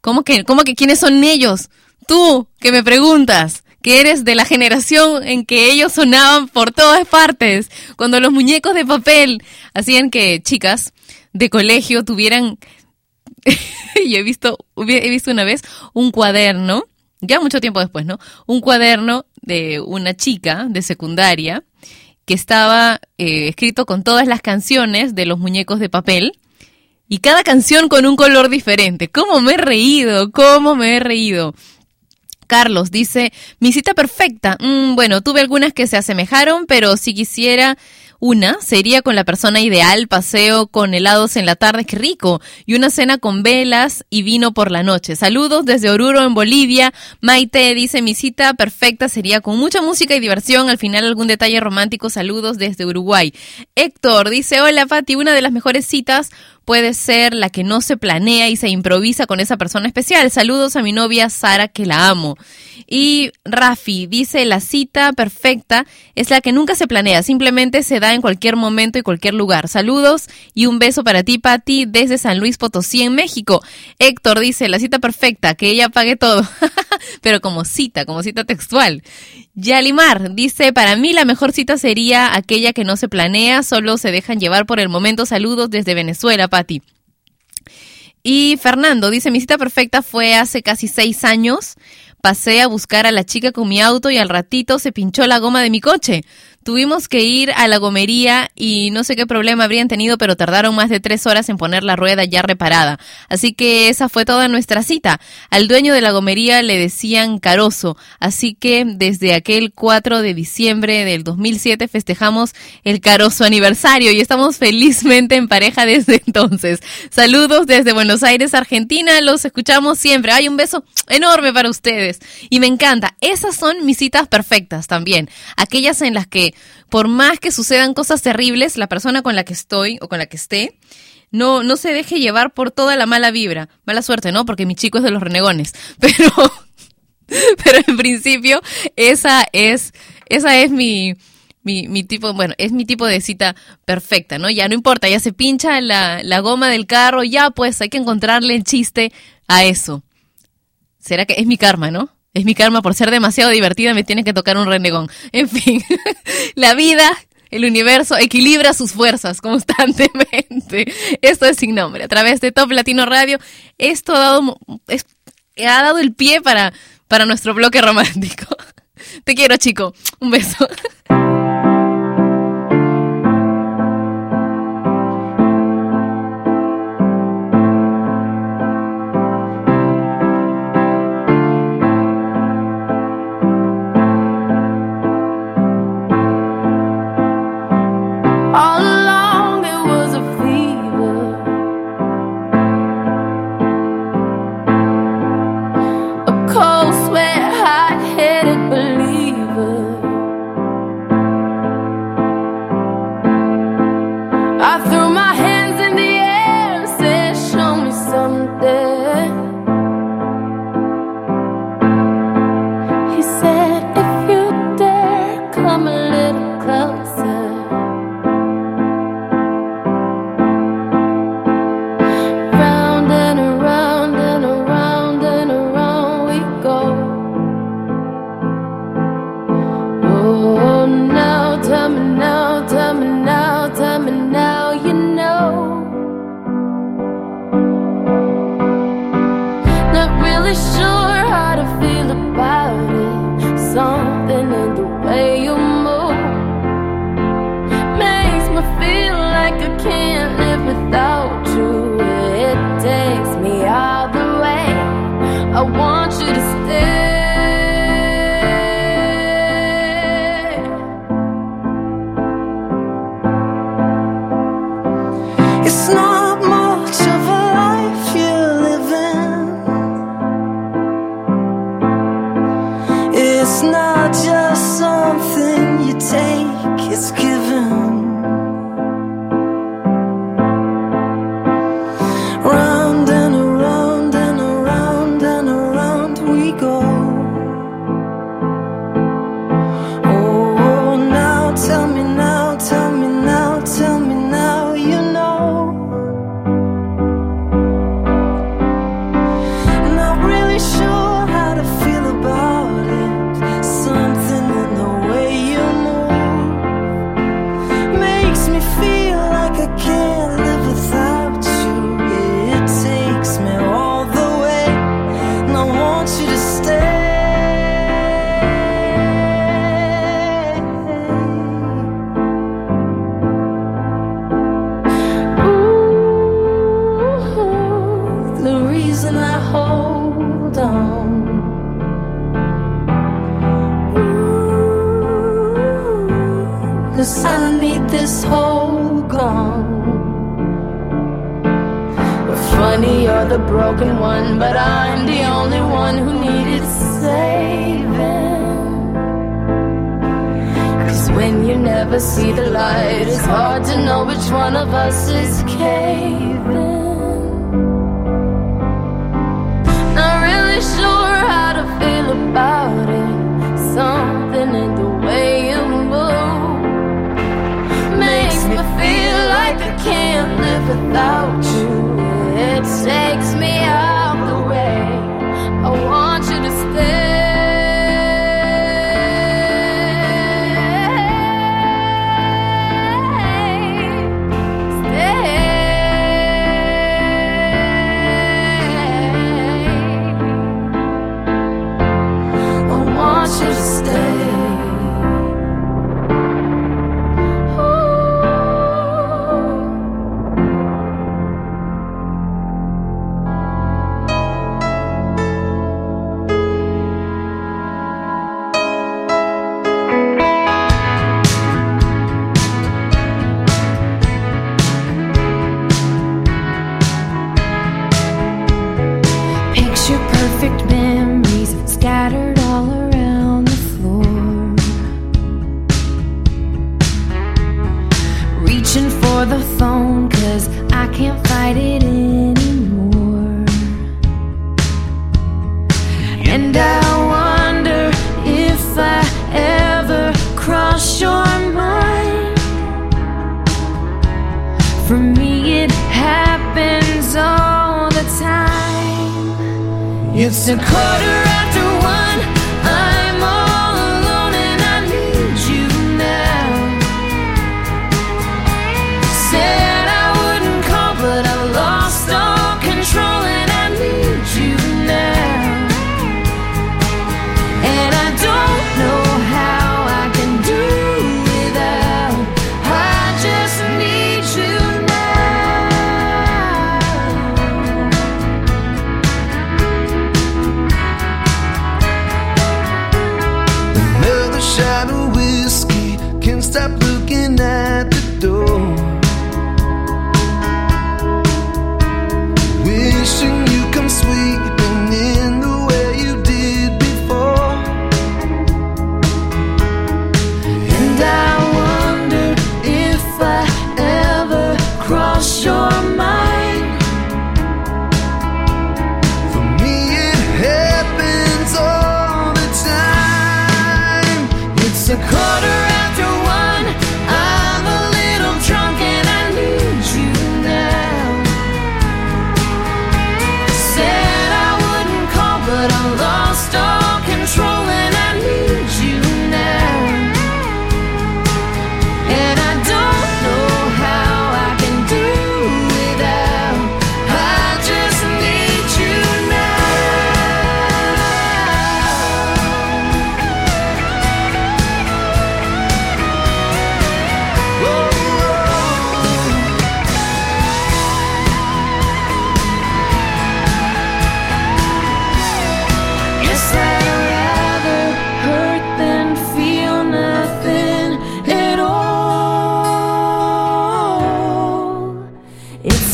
¿Cómo que, cómo que quiénes son ellos? Tú, que me preguntas, que eres de la generación en que ellos sonaban por todas partes, cuando los muñecos de papel hacían que chicas de colegio tuvieran... Yo he visto, he visto una vez un cuaderno, ya mucho tiempo después, ¿no? Un cuaderno de una chica de secundaria que estaba eh, escrito con todas las canciones de los muñecos de papel y cada canción con un color diferente. ¡Cómo me he reído! ¡Cómo me he reído! Carlos dice, mi cita perfecta. Mm, bueno, tuve algunas que se asemejaron, pero si quisiera... Una sería con la persona ideal, paseo con helados en la tarde, qué rico, y una cena con velas y vino por la noche. Saludos desde Oruro, en Bolivia. Maite dice, mi cita perfecta sería con mucha música y diversión, al final algún detalle romántico. Saludos desde Uruguay. Héctor dice, hola Pati, una de las mejores citas puede ser la que no se planea y se improvisa con esa persona especial. Saludos a mi novia Sara, que la amo. Y Rafi dice, la cita perfecta es la que nunca se planea, simplemente se da en cualquier momento y cualquier lugar. Saludos y un beso para ti, Pati, desde San Luis Potosí, en México. Héctor dice, la cita perfecta, que ella pague todo, pero como cita, como cita textual. Yalimar dice, para mí la mejor cita sería aquella que no se planea, solo se dejan llevar por el momento. Saludos desde Venezuela, Pati. Y Fernando dice, mi cita perfecta fue hace casi seis años. Pasé a buscar a la chica con mi auto y al ratito se pinchó la goma de mi coche. Tuvimos que ir a la gomería y no sé qué problema habrían tenido, pero tardaron más de tres horas en poner la rueda ya reparada. Así que esa fue toda nuestra cita. Al dueño de la gomería le decían Carozo. Así que desde aquel cuatro de diciembre del dos mil siete festejamos el Carozo aniversario y estamos felizmente en pareja desde entonces. Saludos desde Buenos Aires, Argentina. Los escuchamos siempre. Hay un beso enorme para ustedes. Y me encanta. Esas son mis citas perfectas también. Aquellas en las que por más que sucedan cosas terribles, la persona con la que estoy o con la que esté no, no se deje llevar por toda la mala vibra. Mala suerte, ¿no? Porque mi chico es de los renegones. Pero, pero en principio, esa es, esa es mi, mi, mi tipo, bueno, es mi tipo de cita perfecta, ¿no? Ya no importa, ya se pincha la, la goma del carro, ya pues hay que encontrarle el chiste a eso. ¿Será que es mi karma, no? Es mi karma por ser demasiado divertida, me tiene que tocar un renegón. En fin, la vida, el universo, equilibra sus fuerzas constantemente. Esto es Sin Nombre, a través de Top Latino Radio. Esto ha dado, es, ha dado el pie para, para nuestro bloque romántico. Te quiero, chico. Un beso.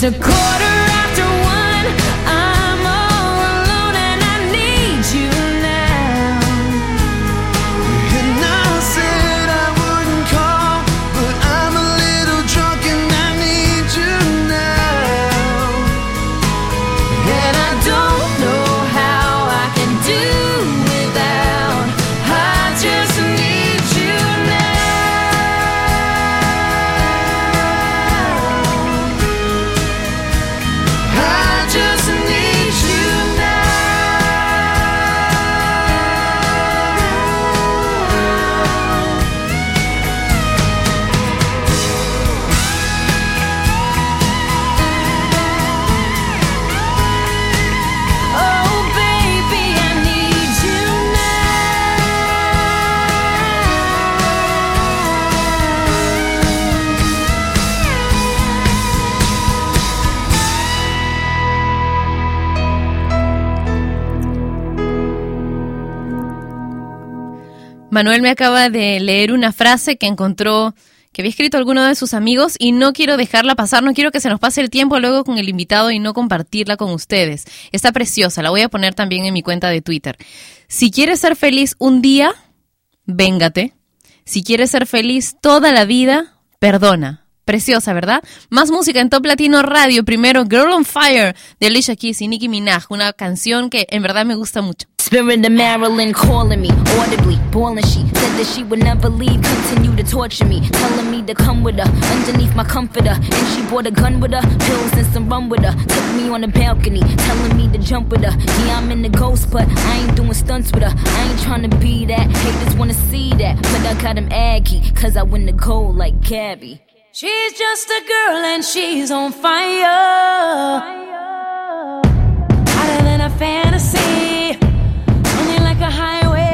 a quarter after one. I'm all alone and I need you now. And I said I wouldn't call, but I'm a little drunk and I need you now. And I don't know how I can do without. I just need you now. I just need you now. Oh baby, I need you now. Manuel me acaba de leer una frase que encontró, que había escrito alguno de sus amigos, y no quiero dejarla pasar, no quiero que se nos pase el tiempo luego con el invitado y no compartirla con ustedes. Está preciosa, la voy a poner también en mi cuenta de Twitter. Si quieres ser feliz un día, véngate. Si quieres ser feliz toda la vida, perdona. Preciosa, ¿verdad? Más música en Top Latino Radio. Primero, Girl on Fire de Alicia Keys y Nicki Minaj, una canción que en verdad me gusta mucho. Spirit of Maryland calling me, audibly boiling. She said that she would never leave, continue to torture me, telling me to come with her, underneath my comforter. And she brought a gun with her, pills and some rum with her. Took me on the balcony, telling me to jump with her. Yeah, I'm in the ghost, but I ain't doing stunts with her. I ain't trying to be that, haters wanna see that. But I got him aggy, cause I win the gold like Gabby. She's just a girl and she's on fire, hotter than a fantasy, running like a highway.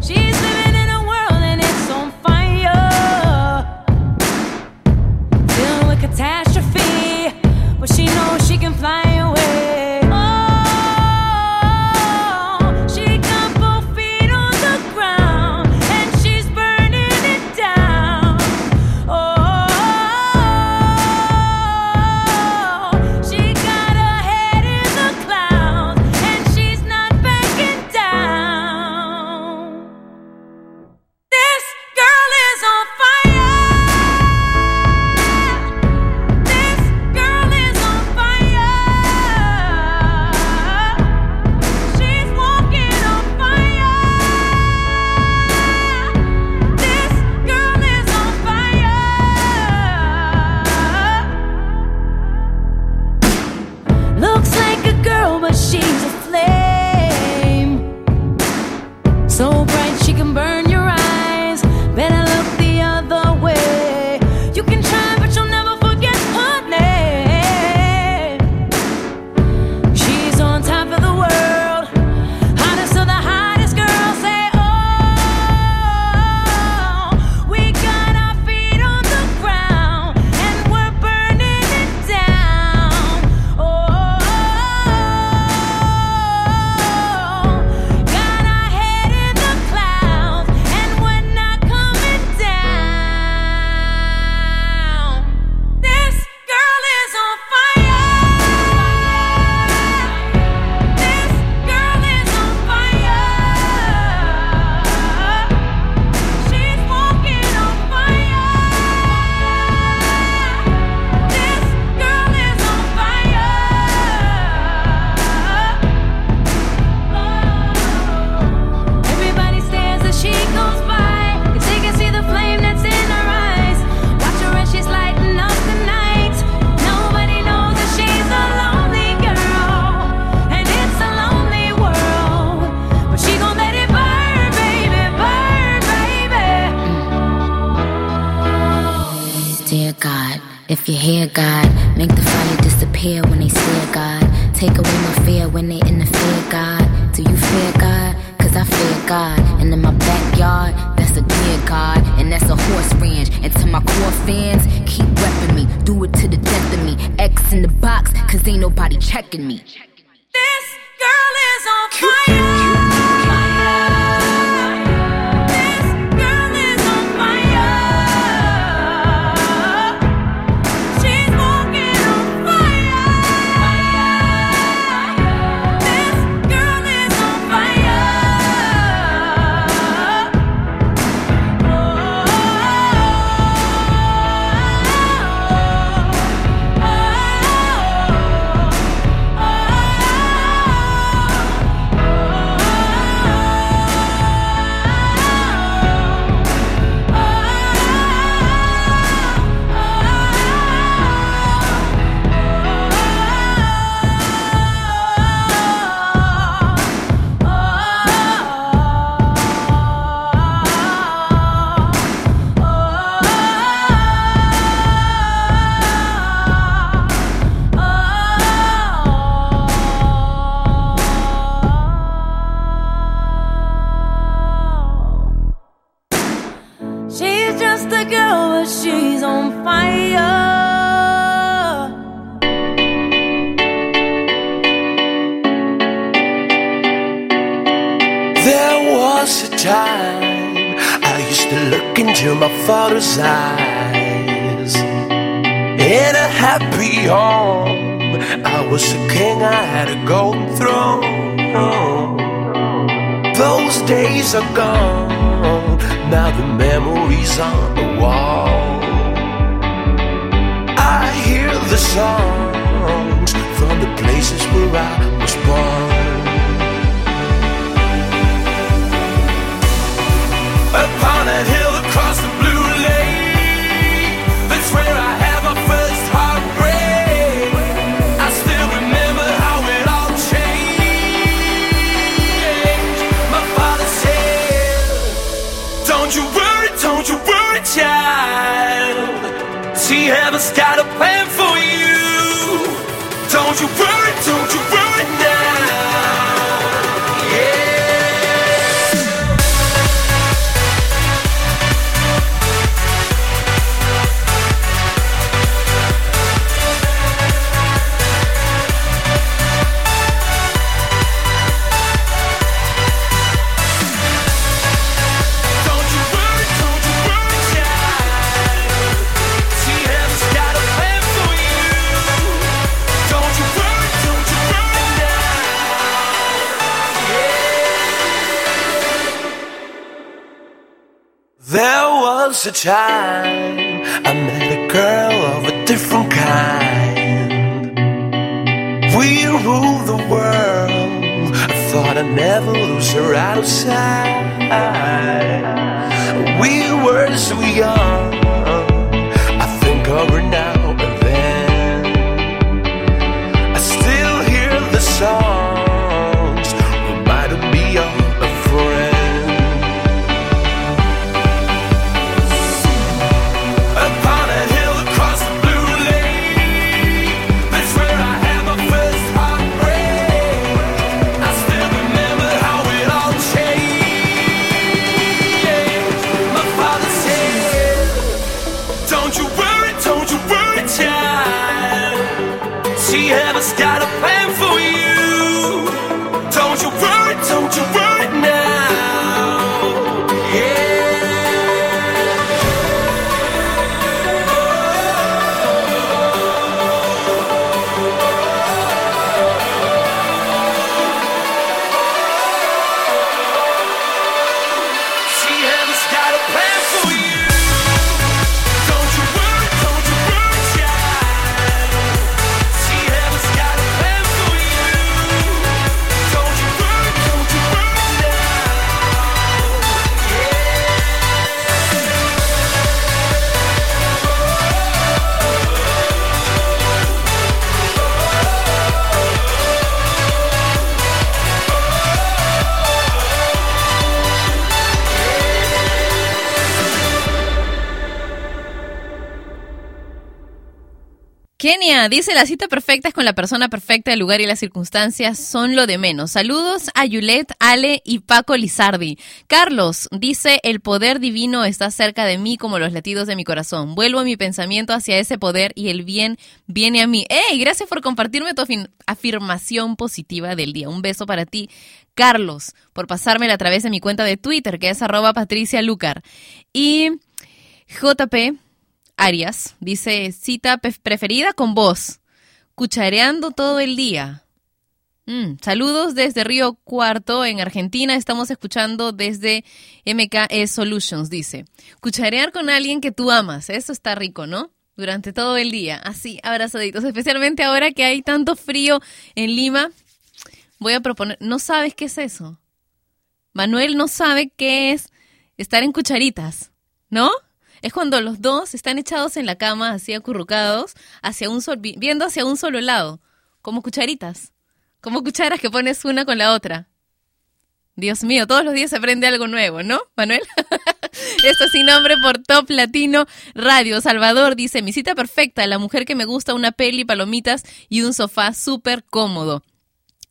She's living in a world and it's on fire, dealing with catastrophe, but she knows she can fly away. Oh, she got both feet on the ground and she's burning it down. Oh, she got her head in the clouds and she's not backing down. This girl is on fire. This girl is on fire. She's walking on fire. This girl is on fire. Looks like a girl, but she's a flame. So bright she can burn your eyes. Better look the other way. You can try, but you'll never forget her name. She's on top of the world, hottest of the hottest girls. Say, oh, we got our feet on the ground and we're burning it down. Oh, got our head in the clouds and we're not coming down. This girl is on fire. This girl is on fire. She's walking on fire. This girl is on fire. Everybody stares as she goes by, 'cause they can see the flame that's in her eyes. Watch her as she's lighting up the night. Nobody knows that she's a lonely girl, and it's a lonely world, but she gon' let it burn, baby, burn, baby. Dear God, if you hear God, make the fire disappear when they stare, God. Take away my fear when they interfere, God. Do you fear God? Cause I fear God. And in my backyard, that's a dear God. And that's a horse ranch. And to my core fans, keep repping me. Do it to the death of me. X in the box, cause ain't nobody checking me. This girl is on fire. This girl is on fire. She's walking on fire. girl, but she's on fire. There was a time I used to look into my father's eyes. In a happy home, I was a king, I had a golden throne. Those days are gone, now the memories on the wall. I hear the songs from the places where I was born. Upon a hill across the blue lake, that's where I had my first heartbreak. I still remember how it all changed. My father said, don't you worry, don't you worry, child. She heaven's got a plan for you. Don't you worry, don't you worry now. A time I met a girl of a different kind. We ruled the world. I thought I'd never lose her outside. We were so young. I think of her now and then. I still hear the songs. Reminded me of a friend. Kenia dice, la cita perfecta es con la persona perfecta, el lugar y las circunstancias son lo de menos. Saludos a Yulet, Ale y Paco Lizardi. Carlos dice, el poder divino está cerca de mí como los latidos de mi corazón. Vuelvo mi pensamiento hacia ese poder y el bien viene a mí. ¡Ey! Gracias por compartirme tu afir- afirmación positiva del día. Un beso para ti, Carlos, por pasármela a través de mi cuenta de Twitter, que es arroba Patricia Lucar. Y J P Arias dice, cita preferida con vos, cuchareando todo el día. Mm, saludos desde Río Cuarto, en Argentina. Estamos escuchando desde M K E Solutions, dice. Cucharear con alguien que tú amas, eso está rico, ¿no? Durante todo el día, así, abrazaditos. Especialmente ahora que hay tanto frío en Lima. Voy a proponer, ¿no sabes qué es eso? Manuel no sabe qué es estar en cucharitas, ¿no? Es cuando los dos están echados en la cama, así acurrucados, hacia un sol, viendo hacia un solo lado, como cucharitas, como cucharas que pones una con la otra. Dios mío, todos los días se aprende algo nuevo, ¿no, Manuel? Esto es Sin Nombre por Top Latino Radio. Salvador dice, mi cita perfecta, la mujer que me gusta, una peli, palomitas y un sofá súper cómodo.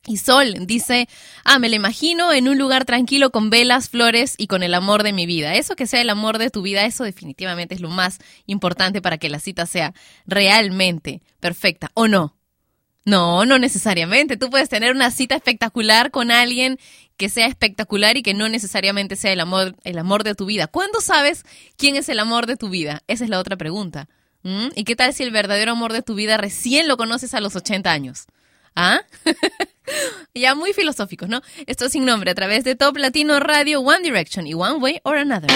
Y Sol dice, ah, me lo imagino en un lugar tranquilo con velas, flores y con el amor de mi vida. Eso que sea el amor de tu vida, eso definitivamente es lo más importante para que la cita sea realmente perfecta, ¿o no? No, no necesariamente. Tú puedes tener una cita espectacular con alguien que sea espectacular y que no necesariamente sea el amor, el amor de tu vida. ¿Cuándo sabes quién es el amor de tu vida? Esa es la otra pregunta. ¿Mm? ¿Y qué tal si el verdadero amor de tu vida recién lo conoces a los ochenta años? ¿Ah? Ya muy filosóficos, ¿no? Esto es Sin Nombre a través de Top Latino Radio, One Direction y One Way or Another.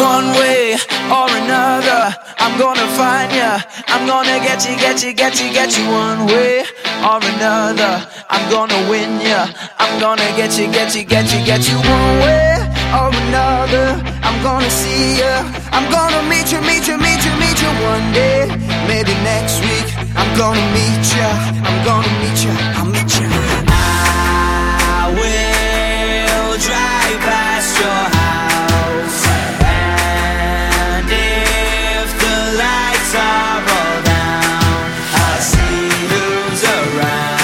One way or another, I'm gonna find ya. I'm gonna get you, get you, get you, get you. One way or another, I'm gonna win ya. I'm gonna get you, get you, get you, get you. One way or another, I'm gonna see ya. I'm gonna meet you, meet you, meet you, meet you. One day, maybe next week. I'm gonna meet ya, I'm gonna meet ya, I'll meet ya. I will drive past your house, and if the lights are all down, I'll see who's around.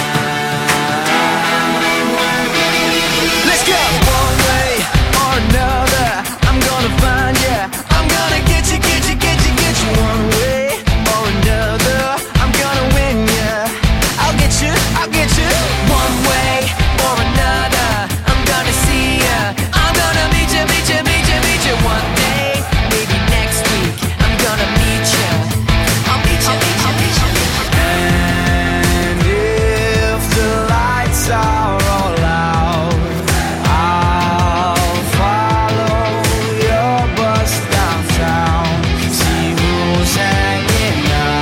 Let's go! One way or another, I'm gonna find ya. I'm gonna get you, get you, get you, get you. One way or another, I'll get you one way or another. I'm gonna see ya. I'm gonna meet ya, meet ya, meet ya, meet ya one day. Maybe next week. I'm gonna meet ya. I'll meet ya, meet ya, meet ya. And if the lights are all out, I'll follow your bus downtown. See who's hanging out.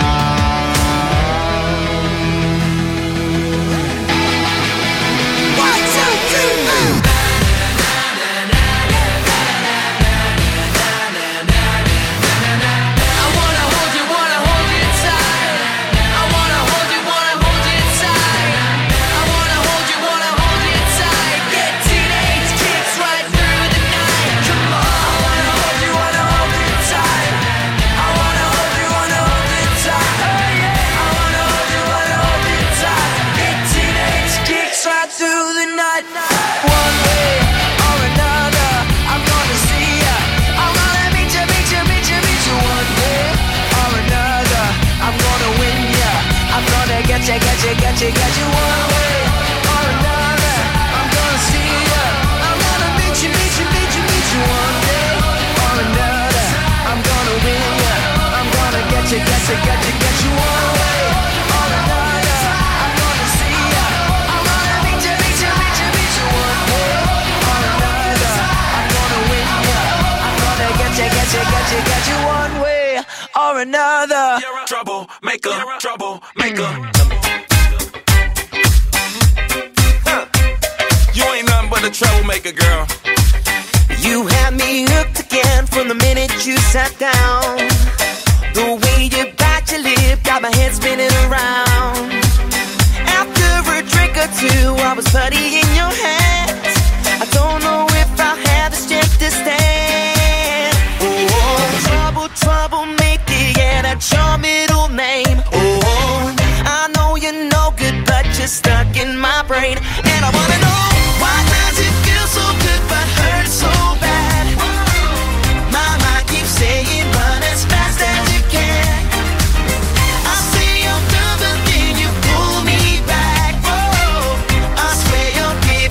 I wanna hold you, wanna hold you tight. I wanna hold you, wanna hold you tight. I wanna hold you, wanna hold you tight. Get teenage kicks right through the night. Come on. I wanna hold you, wanna hold you tight. I wanna hold you, wanna hold you tight. I wanna hold you, wanna hold you tight. Get teenage kicks right through the night. One way or another, I'm gonna see ya. I'm gonna meet ya, meet ya, meet ya, meet ya. One way or another, I'm gonna win ya. I'm gonna get ya, get ya, get ya, get ya. One way or another, I'm gonna see ya. I'm gonna meet ya, meet ya, meet ya, meet ya. One way or another, I'm gonna win ya. I'm gonna get ya, get ya, get ya, get ya. One way or another, I'm gonna see ya. I'm gonna meet ya, meet ya, meet ya, meet ya. One way or another, I'm gonna win ya. I'm gonna get ya, get ya, get ya, get ya. One way or another. You're a troublemaker, troublemaker. Huh. You ain't nothing but a troublemaker, girl. You had me hooked again from the minute you sat down. The way you bite your lip got my head spinning around. After a drink or two, I was putty in your hands. I don't know if I have the strength to stand. Oh, trouble, troublemaker, yeah, that's your middle name. Oh, I know you're no good, but you're stuck in my brain, and I wanna know why does it feel so good but hurt so bad? My mind keeps saying run as fast as you can. I say I'm done, but then you pull me back. Whoa, I swear you'll get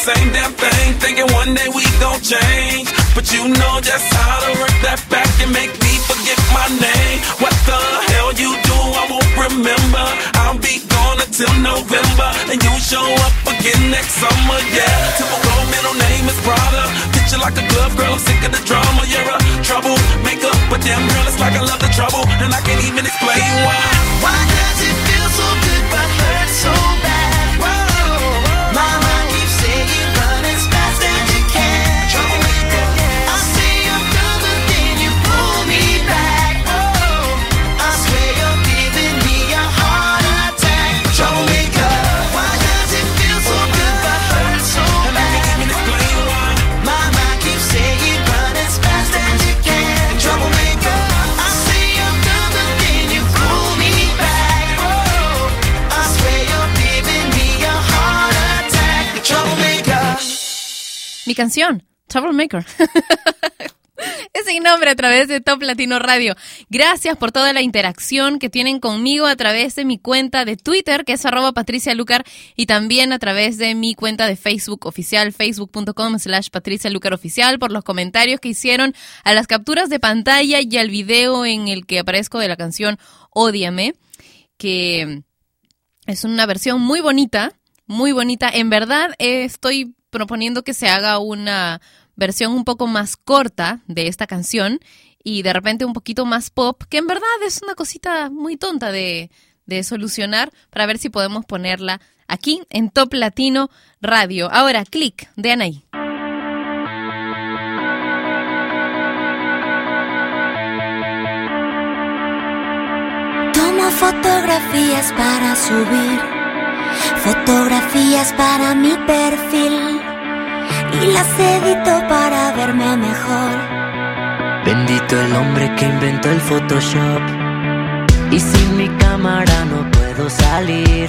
same damn thing, thinking one day we gon' change. But you know just how to work that back and make me forget my name. What the hell you do, I won't remember. I'll be gone until November, and you show up again next summer, yeah. Typical middle name is Prada. Picture like a glove, girl, I'm sick of the drama. You're a troublemaker, but damn girl, it's like I love the trouble, and I can't even explain why. Why does it feel so good but hurt so bad? Mi canción, Troublemaker. Es sin nombre a través de Top Latino Radio. Gracias por toda la interacción que tienen conmigo a través de mi cuenta de Twitter, que es arroba Patricia Lucar, y también a través de mi cuenta de Facebook oficial, facebook.com slash Patricia Lucar oficial, por los comentarios que hicieron a las capturas de pantalla y al video en el que aparezco de la canción Ódiame, que es una versión muy bonita, muy bonita. En verdad, eh, estoy... proponiendo que se haga una versión un poco más corta de esta canción y de repente un poquito más pop, que en verdad es una cosita muy tonta de, de solucionar, para ver si podemos ponerla aquí en Top Latino Radio. Ahora, Click de Anaí. Tomo fotografías para subir, fotografías para mi perfil, y las edito para verme mejor. Bendito el hombre que inventó el Photoshop. Y sin mi cámara no puedo salir.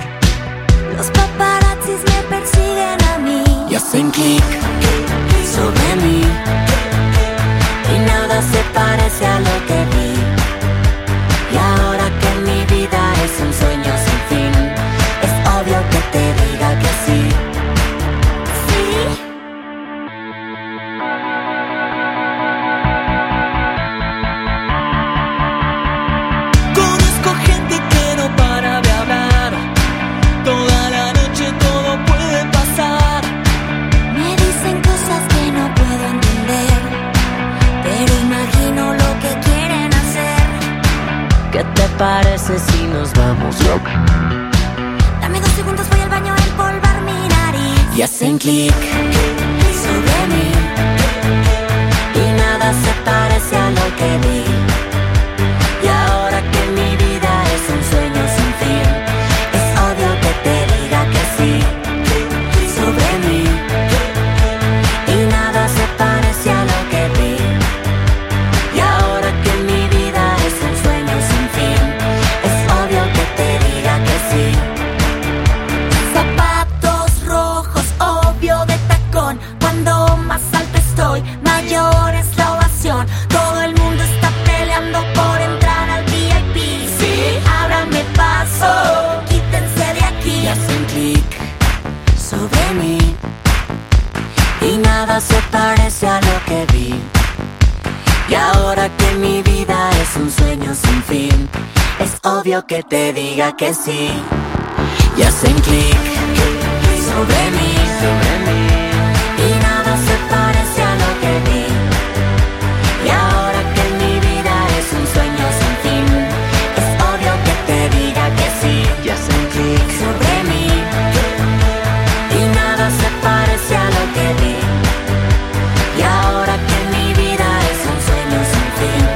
Los paparazzis me persiguen a mí y hacen clic sobre mí, y nada se parece a lo que vi. Y ahora que mi vida es un sueño sin fin, que te diga que sí, sí. Conozco gente que no para de hablar, toda la noche todo puede pasar. Me dicen cosas que no puedo entender, pero imagino lo que quieren hacer. ¿Qué te parece si nos vamos aquí? Segundos voy al baño a empolvar mi nariz y hacen clic sobre mí, y nada se parece a lo que vi. Y ahora que mi vida es un sueño sin fin, es obvio que te diga que sí sobre mí, y nada se parece a lo que vi. Y ahora que mi vida es un sueño sin fin, es obvio que te diga que sí. Mayor es la ovación, todo el mundo está peleando por entrar al V I P. Sí, ábrame paso, quítense de aquí. Y hacen clic sobre mí, y nada se parece a lo que vi. Y ahora que mi vida es un sueño sin fin, es obvio que te diga que sí. Y hacen clic sobre mí, sobre mí, y nada se parece a lo que vi. Y ahora que mi vida es un sueño sin fin, es obvio que te diga que sí. Ya sentí sobre mí, y nada se parece a lo que vi. Y ahora que mi vida es un sueño sin fin,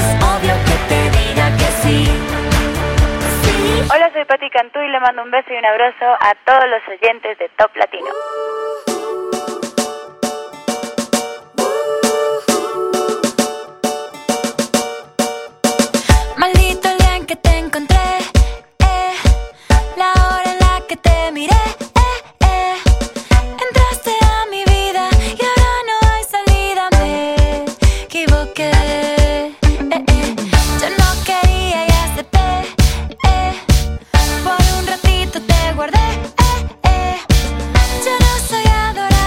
es obvio que te diga que sí, sí. Hola, soy Pati Cantú y le mando un beso y un abrazo a todos los oyentes de Top Latino. Guardé, eh, eh, yo no soy adorable.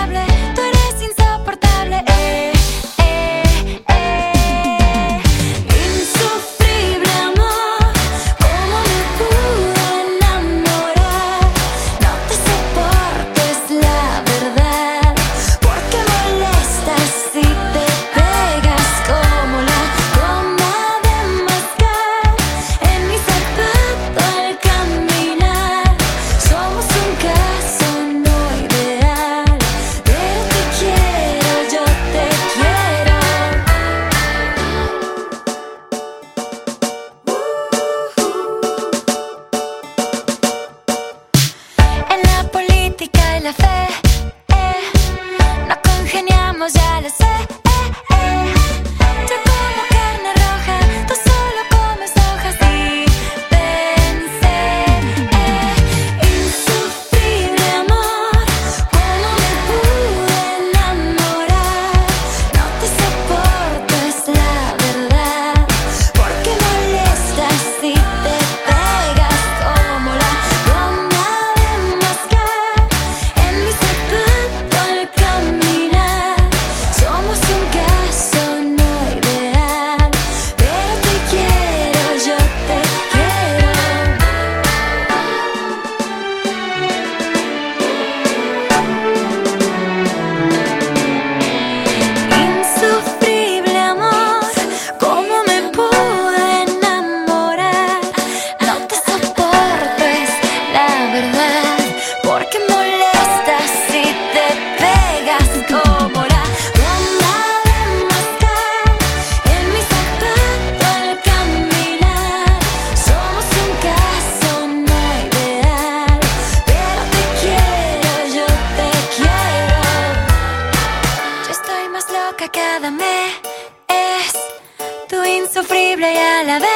insufrible y a la vez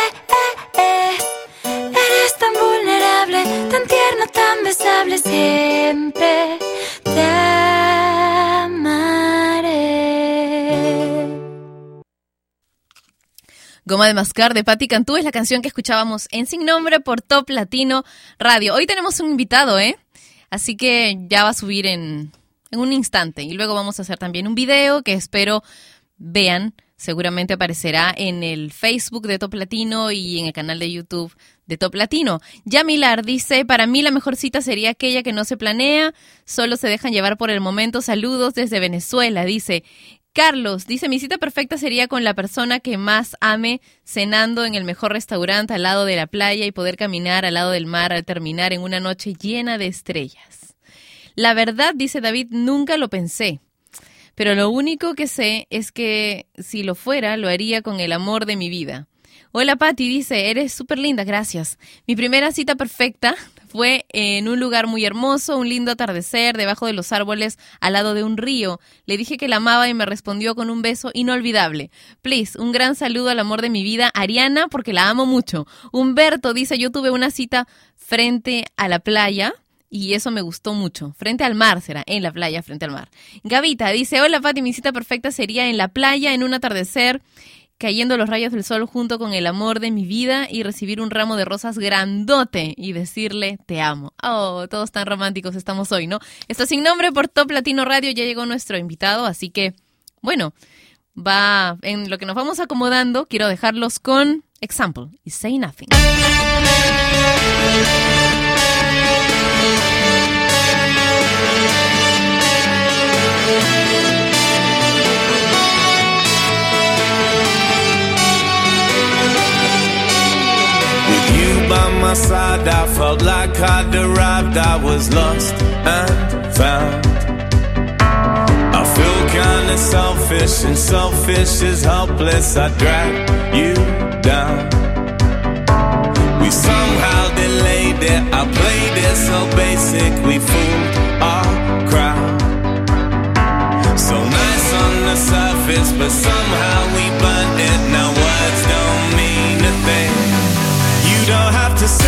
eres tan vulnerable, tan tierno, tan besable. Siempre te amaré. Goma de mascar de Patti Cantú es la canción que escuchábamos en Sin Nombre por Top Latino Radio. Hoy tenemos un invitado, ¿eh? Así que ya va a subir en, en un instante. Y luego vamos a hacer también un video que espero vean. Seguramente aparecerá en el Facebook de Top Latino y en el canal de YouTube de Top Latino. Yamilar dice, para mí la mejor cita sería aquella que no se planea, solo se dejan llevar por el momento. Saludos desde Venezuela, dice Carlos. Dice, mi cita perfecta sería con la persona que más ame, cenando en el mejor restaurante al lado de la playa y poder caminar al lado del mar al terminar en una noche llena de estrellas. La verdad, dice David, nunca lo pensé. Pero lo único que sé es que si lo fuera, lo haría con el amor de mi vida. Hola, Patti, dice, eres súper linda, gracias. Mi primera cita perfecta fue en un lugar muy hermoso, un lindo atardecer, debajo de los árboles, al lado de un río. Le dije que la amaba y me respondió con un beso inolvidable. Please, un gran saludo al amor de mi vida, Ariana, porque la amo mucho. Humberto dice, yo tuve una cita frente a la playa. Y eso me gustó mucho. Frente al mar será, en la playa, frente al mar. Gavita dice, hola Pati, mi cita perfecta sería en la playa, en un atardecer, cayendo los rayos del sol junto con el amor de mi vida y recibir un ramo de rosas grandote y decirle te amo. Oh, todos tan románticos estamos hoy, ¿no? Esto Sin Nombre por Top Latino Radio, ya llegó nuestro invitado, así que, bueno, va en lo que nos vamos acomodando, quiero dejarlos con Example y Say Nothing. By my side, I felt like I'd arrived. I was lost and found. I feel kinda selfish, and selfish is helpless. I drag you down. We somehow delayed it. I played it so basic, we fooled our crowd. So nice on the surface, but somehow we burned it. Now words don't mean a thing. You don't have to say nothing.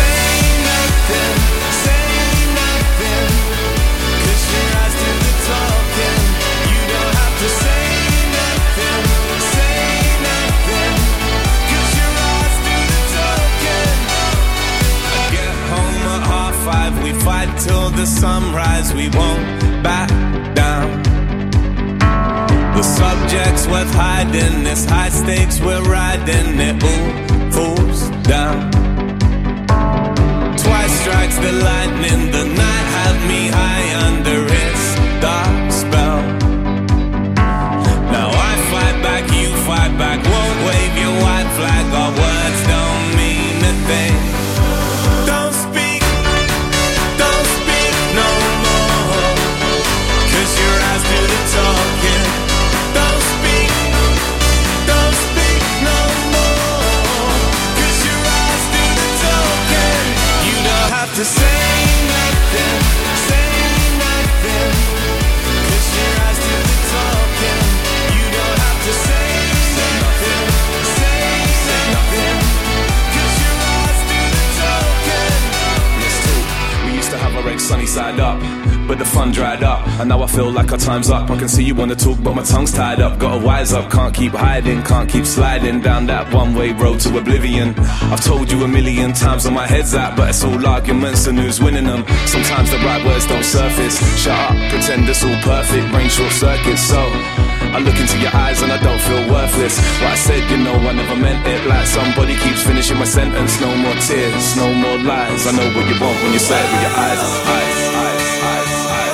Time's up, I can see you wanna talk, but my tongue's tied up. Gotta wise up, can't keep hiding, can't keep sliding down that one-way road to oblivion. I've told you a million times on my head's out, but it's all arguments and who's winning them. Sometimes the right words don't surface. Shut up, pretend it's all perfect, brain short circuits. So I look into your eyes and I don't feel worthless. What I said, you know, I never meant it. Like somebody keeps finishing my sentence. No more tears, no more lies. I know what you want when you say it with your eyes, eyes, eyes, eyes. Say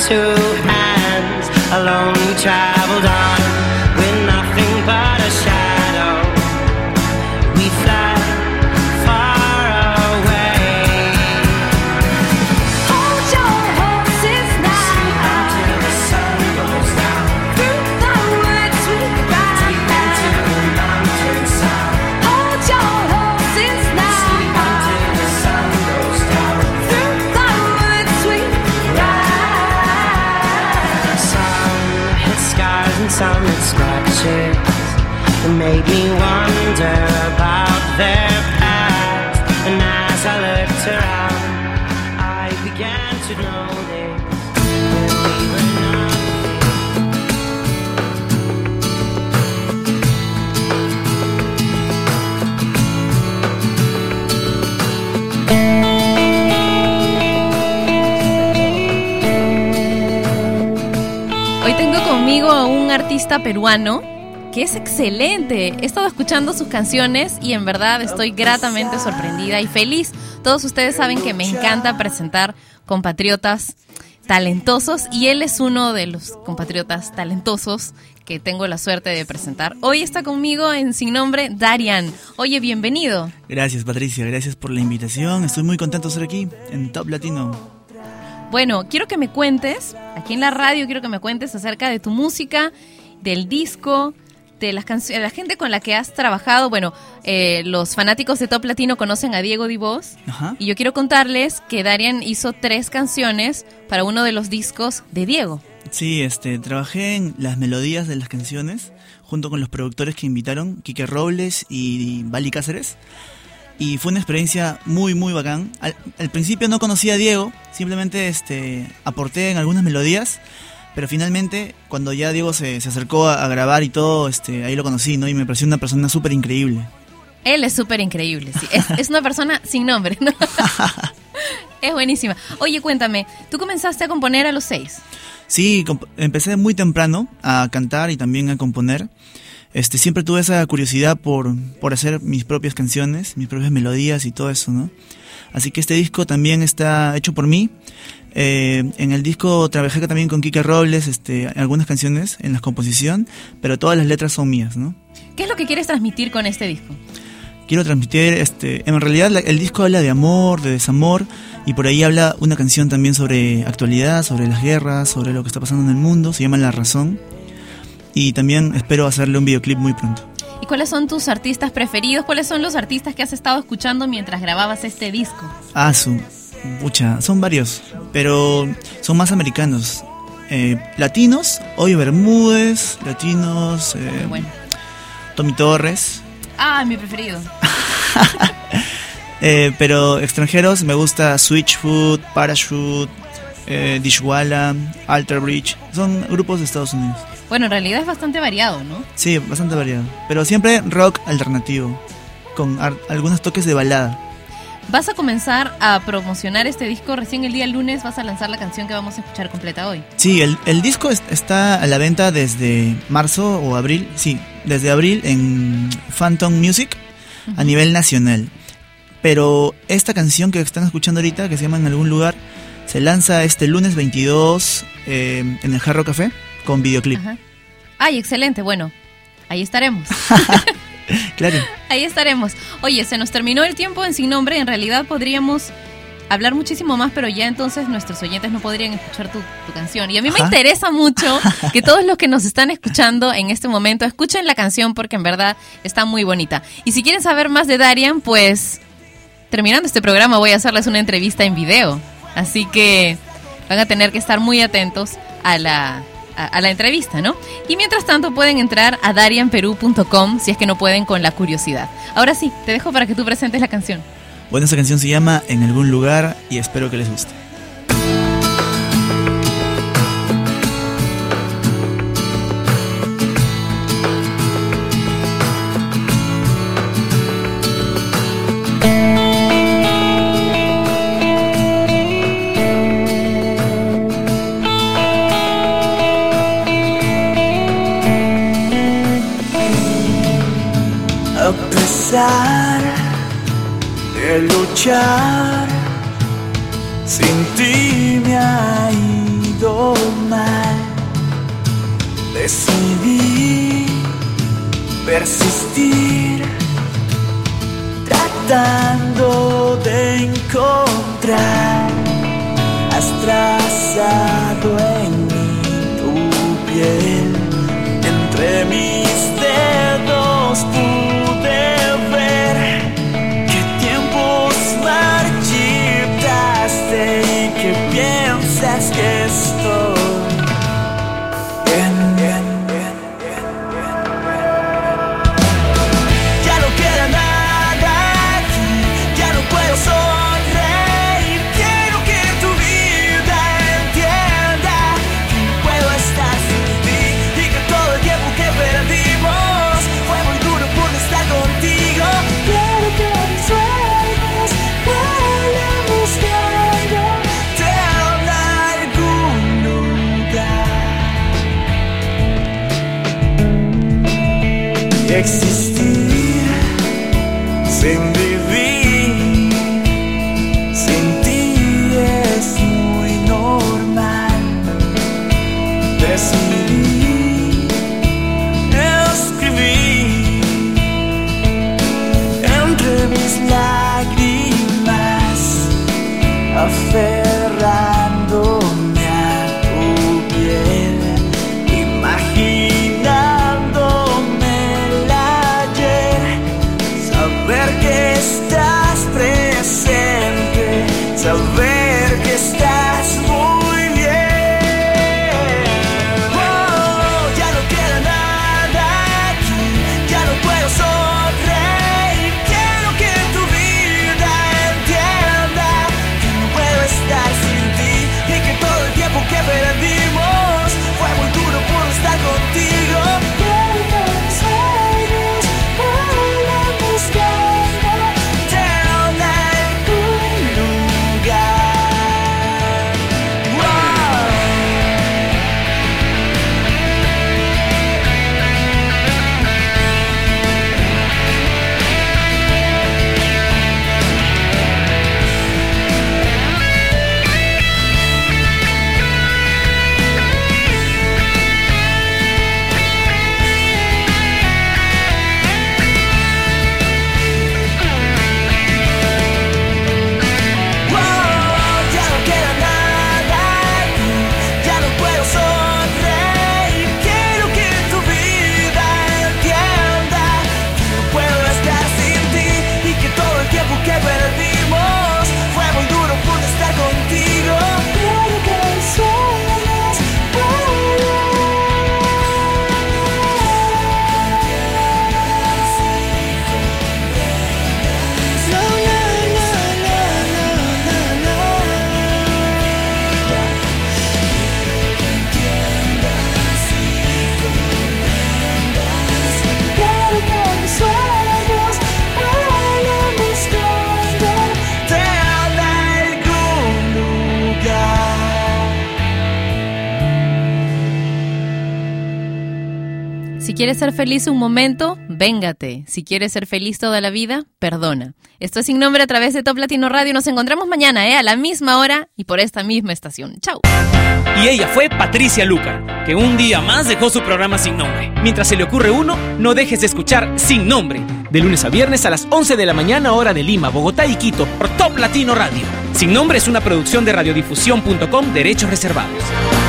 two hands, alone we traveled on, with nothing but a shadow, we fly far away. Hold your horses now, sing until the sun goes down, through the woods we ride, deep into the mountain sound. Hold your horses now, sing until the sun goes down, through the woods we ride. Some hit scars and some hit scratches, it made me wonder about their past. And as I looked around, I began to notice when we were novios. Hoy tengo conmigo a un artista peruano que es excelente. He estado escuchando sus canciones y en verdad estoy gratamente sorprendida y feliz. Todos ustedes saben que me encanta presentar compatriotas talentosos y él es uno de los compatriotas talentosos que tengo la suerte de presentar. Hoy está conmigo en Sin Nombre, Darian. Oye, bienvenido. Gracias, Patricia. Gracias por la invitación. Estoy muy contento de estar aquí en Top Latino. Bueno, quiero que me cuentes, aquí en la radio quiero que me cuentes acerca de tu música, del disco, de las canciones, la gente con la que has trabajado. Bueno, eh, los fanáticos de Top Latino conocen a Diego Divos. Ajá. Y yo quiero contarles que Darian hizo tres canciones para uno de los discos de Diego. Sí, este, trabajé en las melodías de las canciones junto con los productores que invitaron, Quique Robles y Bali Cáceres. Y fue una experiencia muy, muy bacán. Al, al principio no conocía a Diego, simplemente este, aporté en algunas melodías. Pero finalmente, cuando ya Diego se, se acercó a, a grabar y todo, este, ahí lo conocí, ¿no? Y me pareció una persona súper increíble. Él es súper increíble, sí. Es, es una persona sin nombre, ¿no? Es buenísima. Oye, cuéntame, ¿tú comenzaste a componer a los seis? Sí, comp- empecé muy temprano a cantar y también a componer. Este, siempre tuve esa curiosidad por, por hacer mis propias canciones, mis propias melodías y todo eso, ¿no? Así que este disco también está hecho por mí. Eh, en el disco trabajé también con Quique Robles, este, algunas canciones en la composición, pero todas las letras son mías, ¿no? ¿Qué es lo que quieres transmitir con este disco? Quiero transmitir, este, en realidad el disco habla de amor, de desamor, y por ahí habla una canción también sobre actualidad, sobre las guerras, sobre lo que está pasando en el mundo, se llama La Razón, y también espero hacerle un videoclip muy pronto. ¿Y cuáles son tus artistas preferidos? ¿Cuáles son los artistas que has estado escuchando mientras grababas este disco? Ah, su... Pucha, son varios, pero son más americanos. Eh, latinos, Oye Bermúdez, latinos, eh, bueno. Tommy Torres. Ah, mi preferido. eh, pero extranjeros, me gusta Switchfoot, Parachute, eh, Dishwalla, Alter Bridge. Son grupos de Estados Unidos. Bueno, en realidad es bastante variado, ¿no? Sí, bastante variado, pero siempre rock alternativo, con ar- algunos toques de balada. Vas a comenzar a promocionar este disco. Recién el día lunes vas a lanzar la canción que vamos a escuchar completa hoy. Sí, el, el disco es, está a la venta desde marzo o abril. Sí, desde abril en Phantom Music uh-huh. a nivel nacional. Pero esta canción que están escuchando ahorita, que se llama En Algún Lugar, se lanza este lunes veintidós eh, en el Jarro Café con videoclip. Uh-huh. Ay, excelente, bueno, ahí estaremos. Claro. Ahí estaremos. Oye, se nos terminó el tiempo en Sin Nombre. En realidad podríamos hablar muchísimo más, pero ya entonces nuestros oyentes no podrían escuchar tu, tu canción. Y a mí Ajá. me interesa mucho que todos los que nos están escuchando en este momento escuchen la canción, porque en verdad está muy bonita. Y si quieren saber más de Darian, pues terminando este programa voy a hacerles una entrevista en video. Así que van a tener que estar muy atentos a la... A, a la entrevista, ¿no? Y mientras tanto pueden entrar a darian perú punto com si es que no pueden con la curiosidad. Ahora sí, te dejo para que tú presentes la canción. Bueno, esta canción se llama En Algún Lugar y espero que les guste. De luchar sin ti me ha ido sido mal. Decidí persistir, tratando de encontrar. Has trazado en mí tu piel, entre mis dedos pude ver que tiempos marchitaste y que piensas que estoy bien, bien, bien, bien, bien, bien. Ya no queda nada aquí, ya no puedo soñar. Existir sin vivir sin ti es muy normal. Decidí escribir entre mis lágrimas, aferrándome a tu piel, imaginar. Saber que estás muy bien. Oh, ya no queda nada aquí, ya no puedo sonreír. Quiero que tu vida entienda que no puedo estar sin ti y que todo el tiempo que perdimos fue muy duro por estar contigo. Si quieres ser feliz un momento, véngate. Si quieres ser feliz toda la vida, perdona. Esto es Sin Nombre a través de Top Latino Radio. Nos encontramos mañana, ¿eh? A la misma hora y por esta misma estación. ¡Chao! Y ella fue Patricia Lucar, que un día más dejó su programa Sin Nombre. Mientras se le ocurre uno, no dejes de escuchar Sin Nombre, de lunes a viernes a las once de la mañana, hora de Lima, Bogotá y Quito, por Top Latino Radio. Sin Nombre es una producción de radiodifusión punto com, derechos reservados.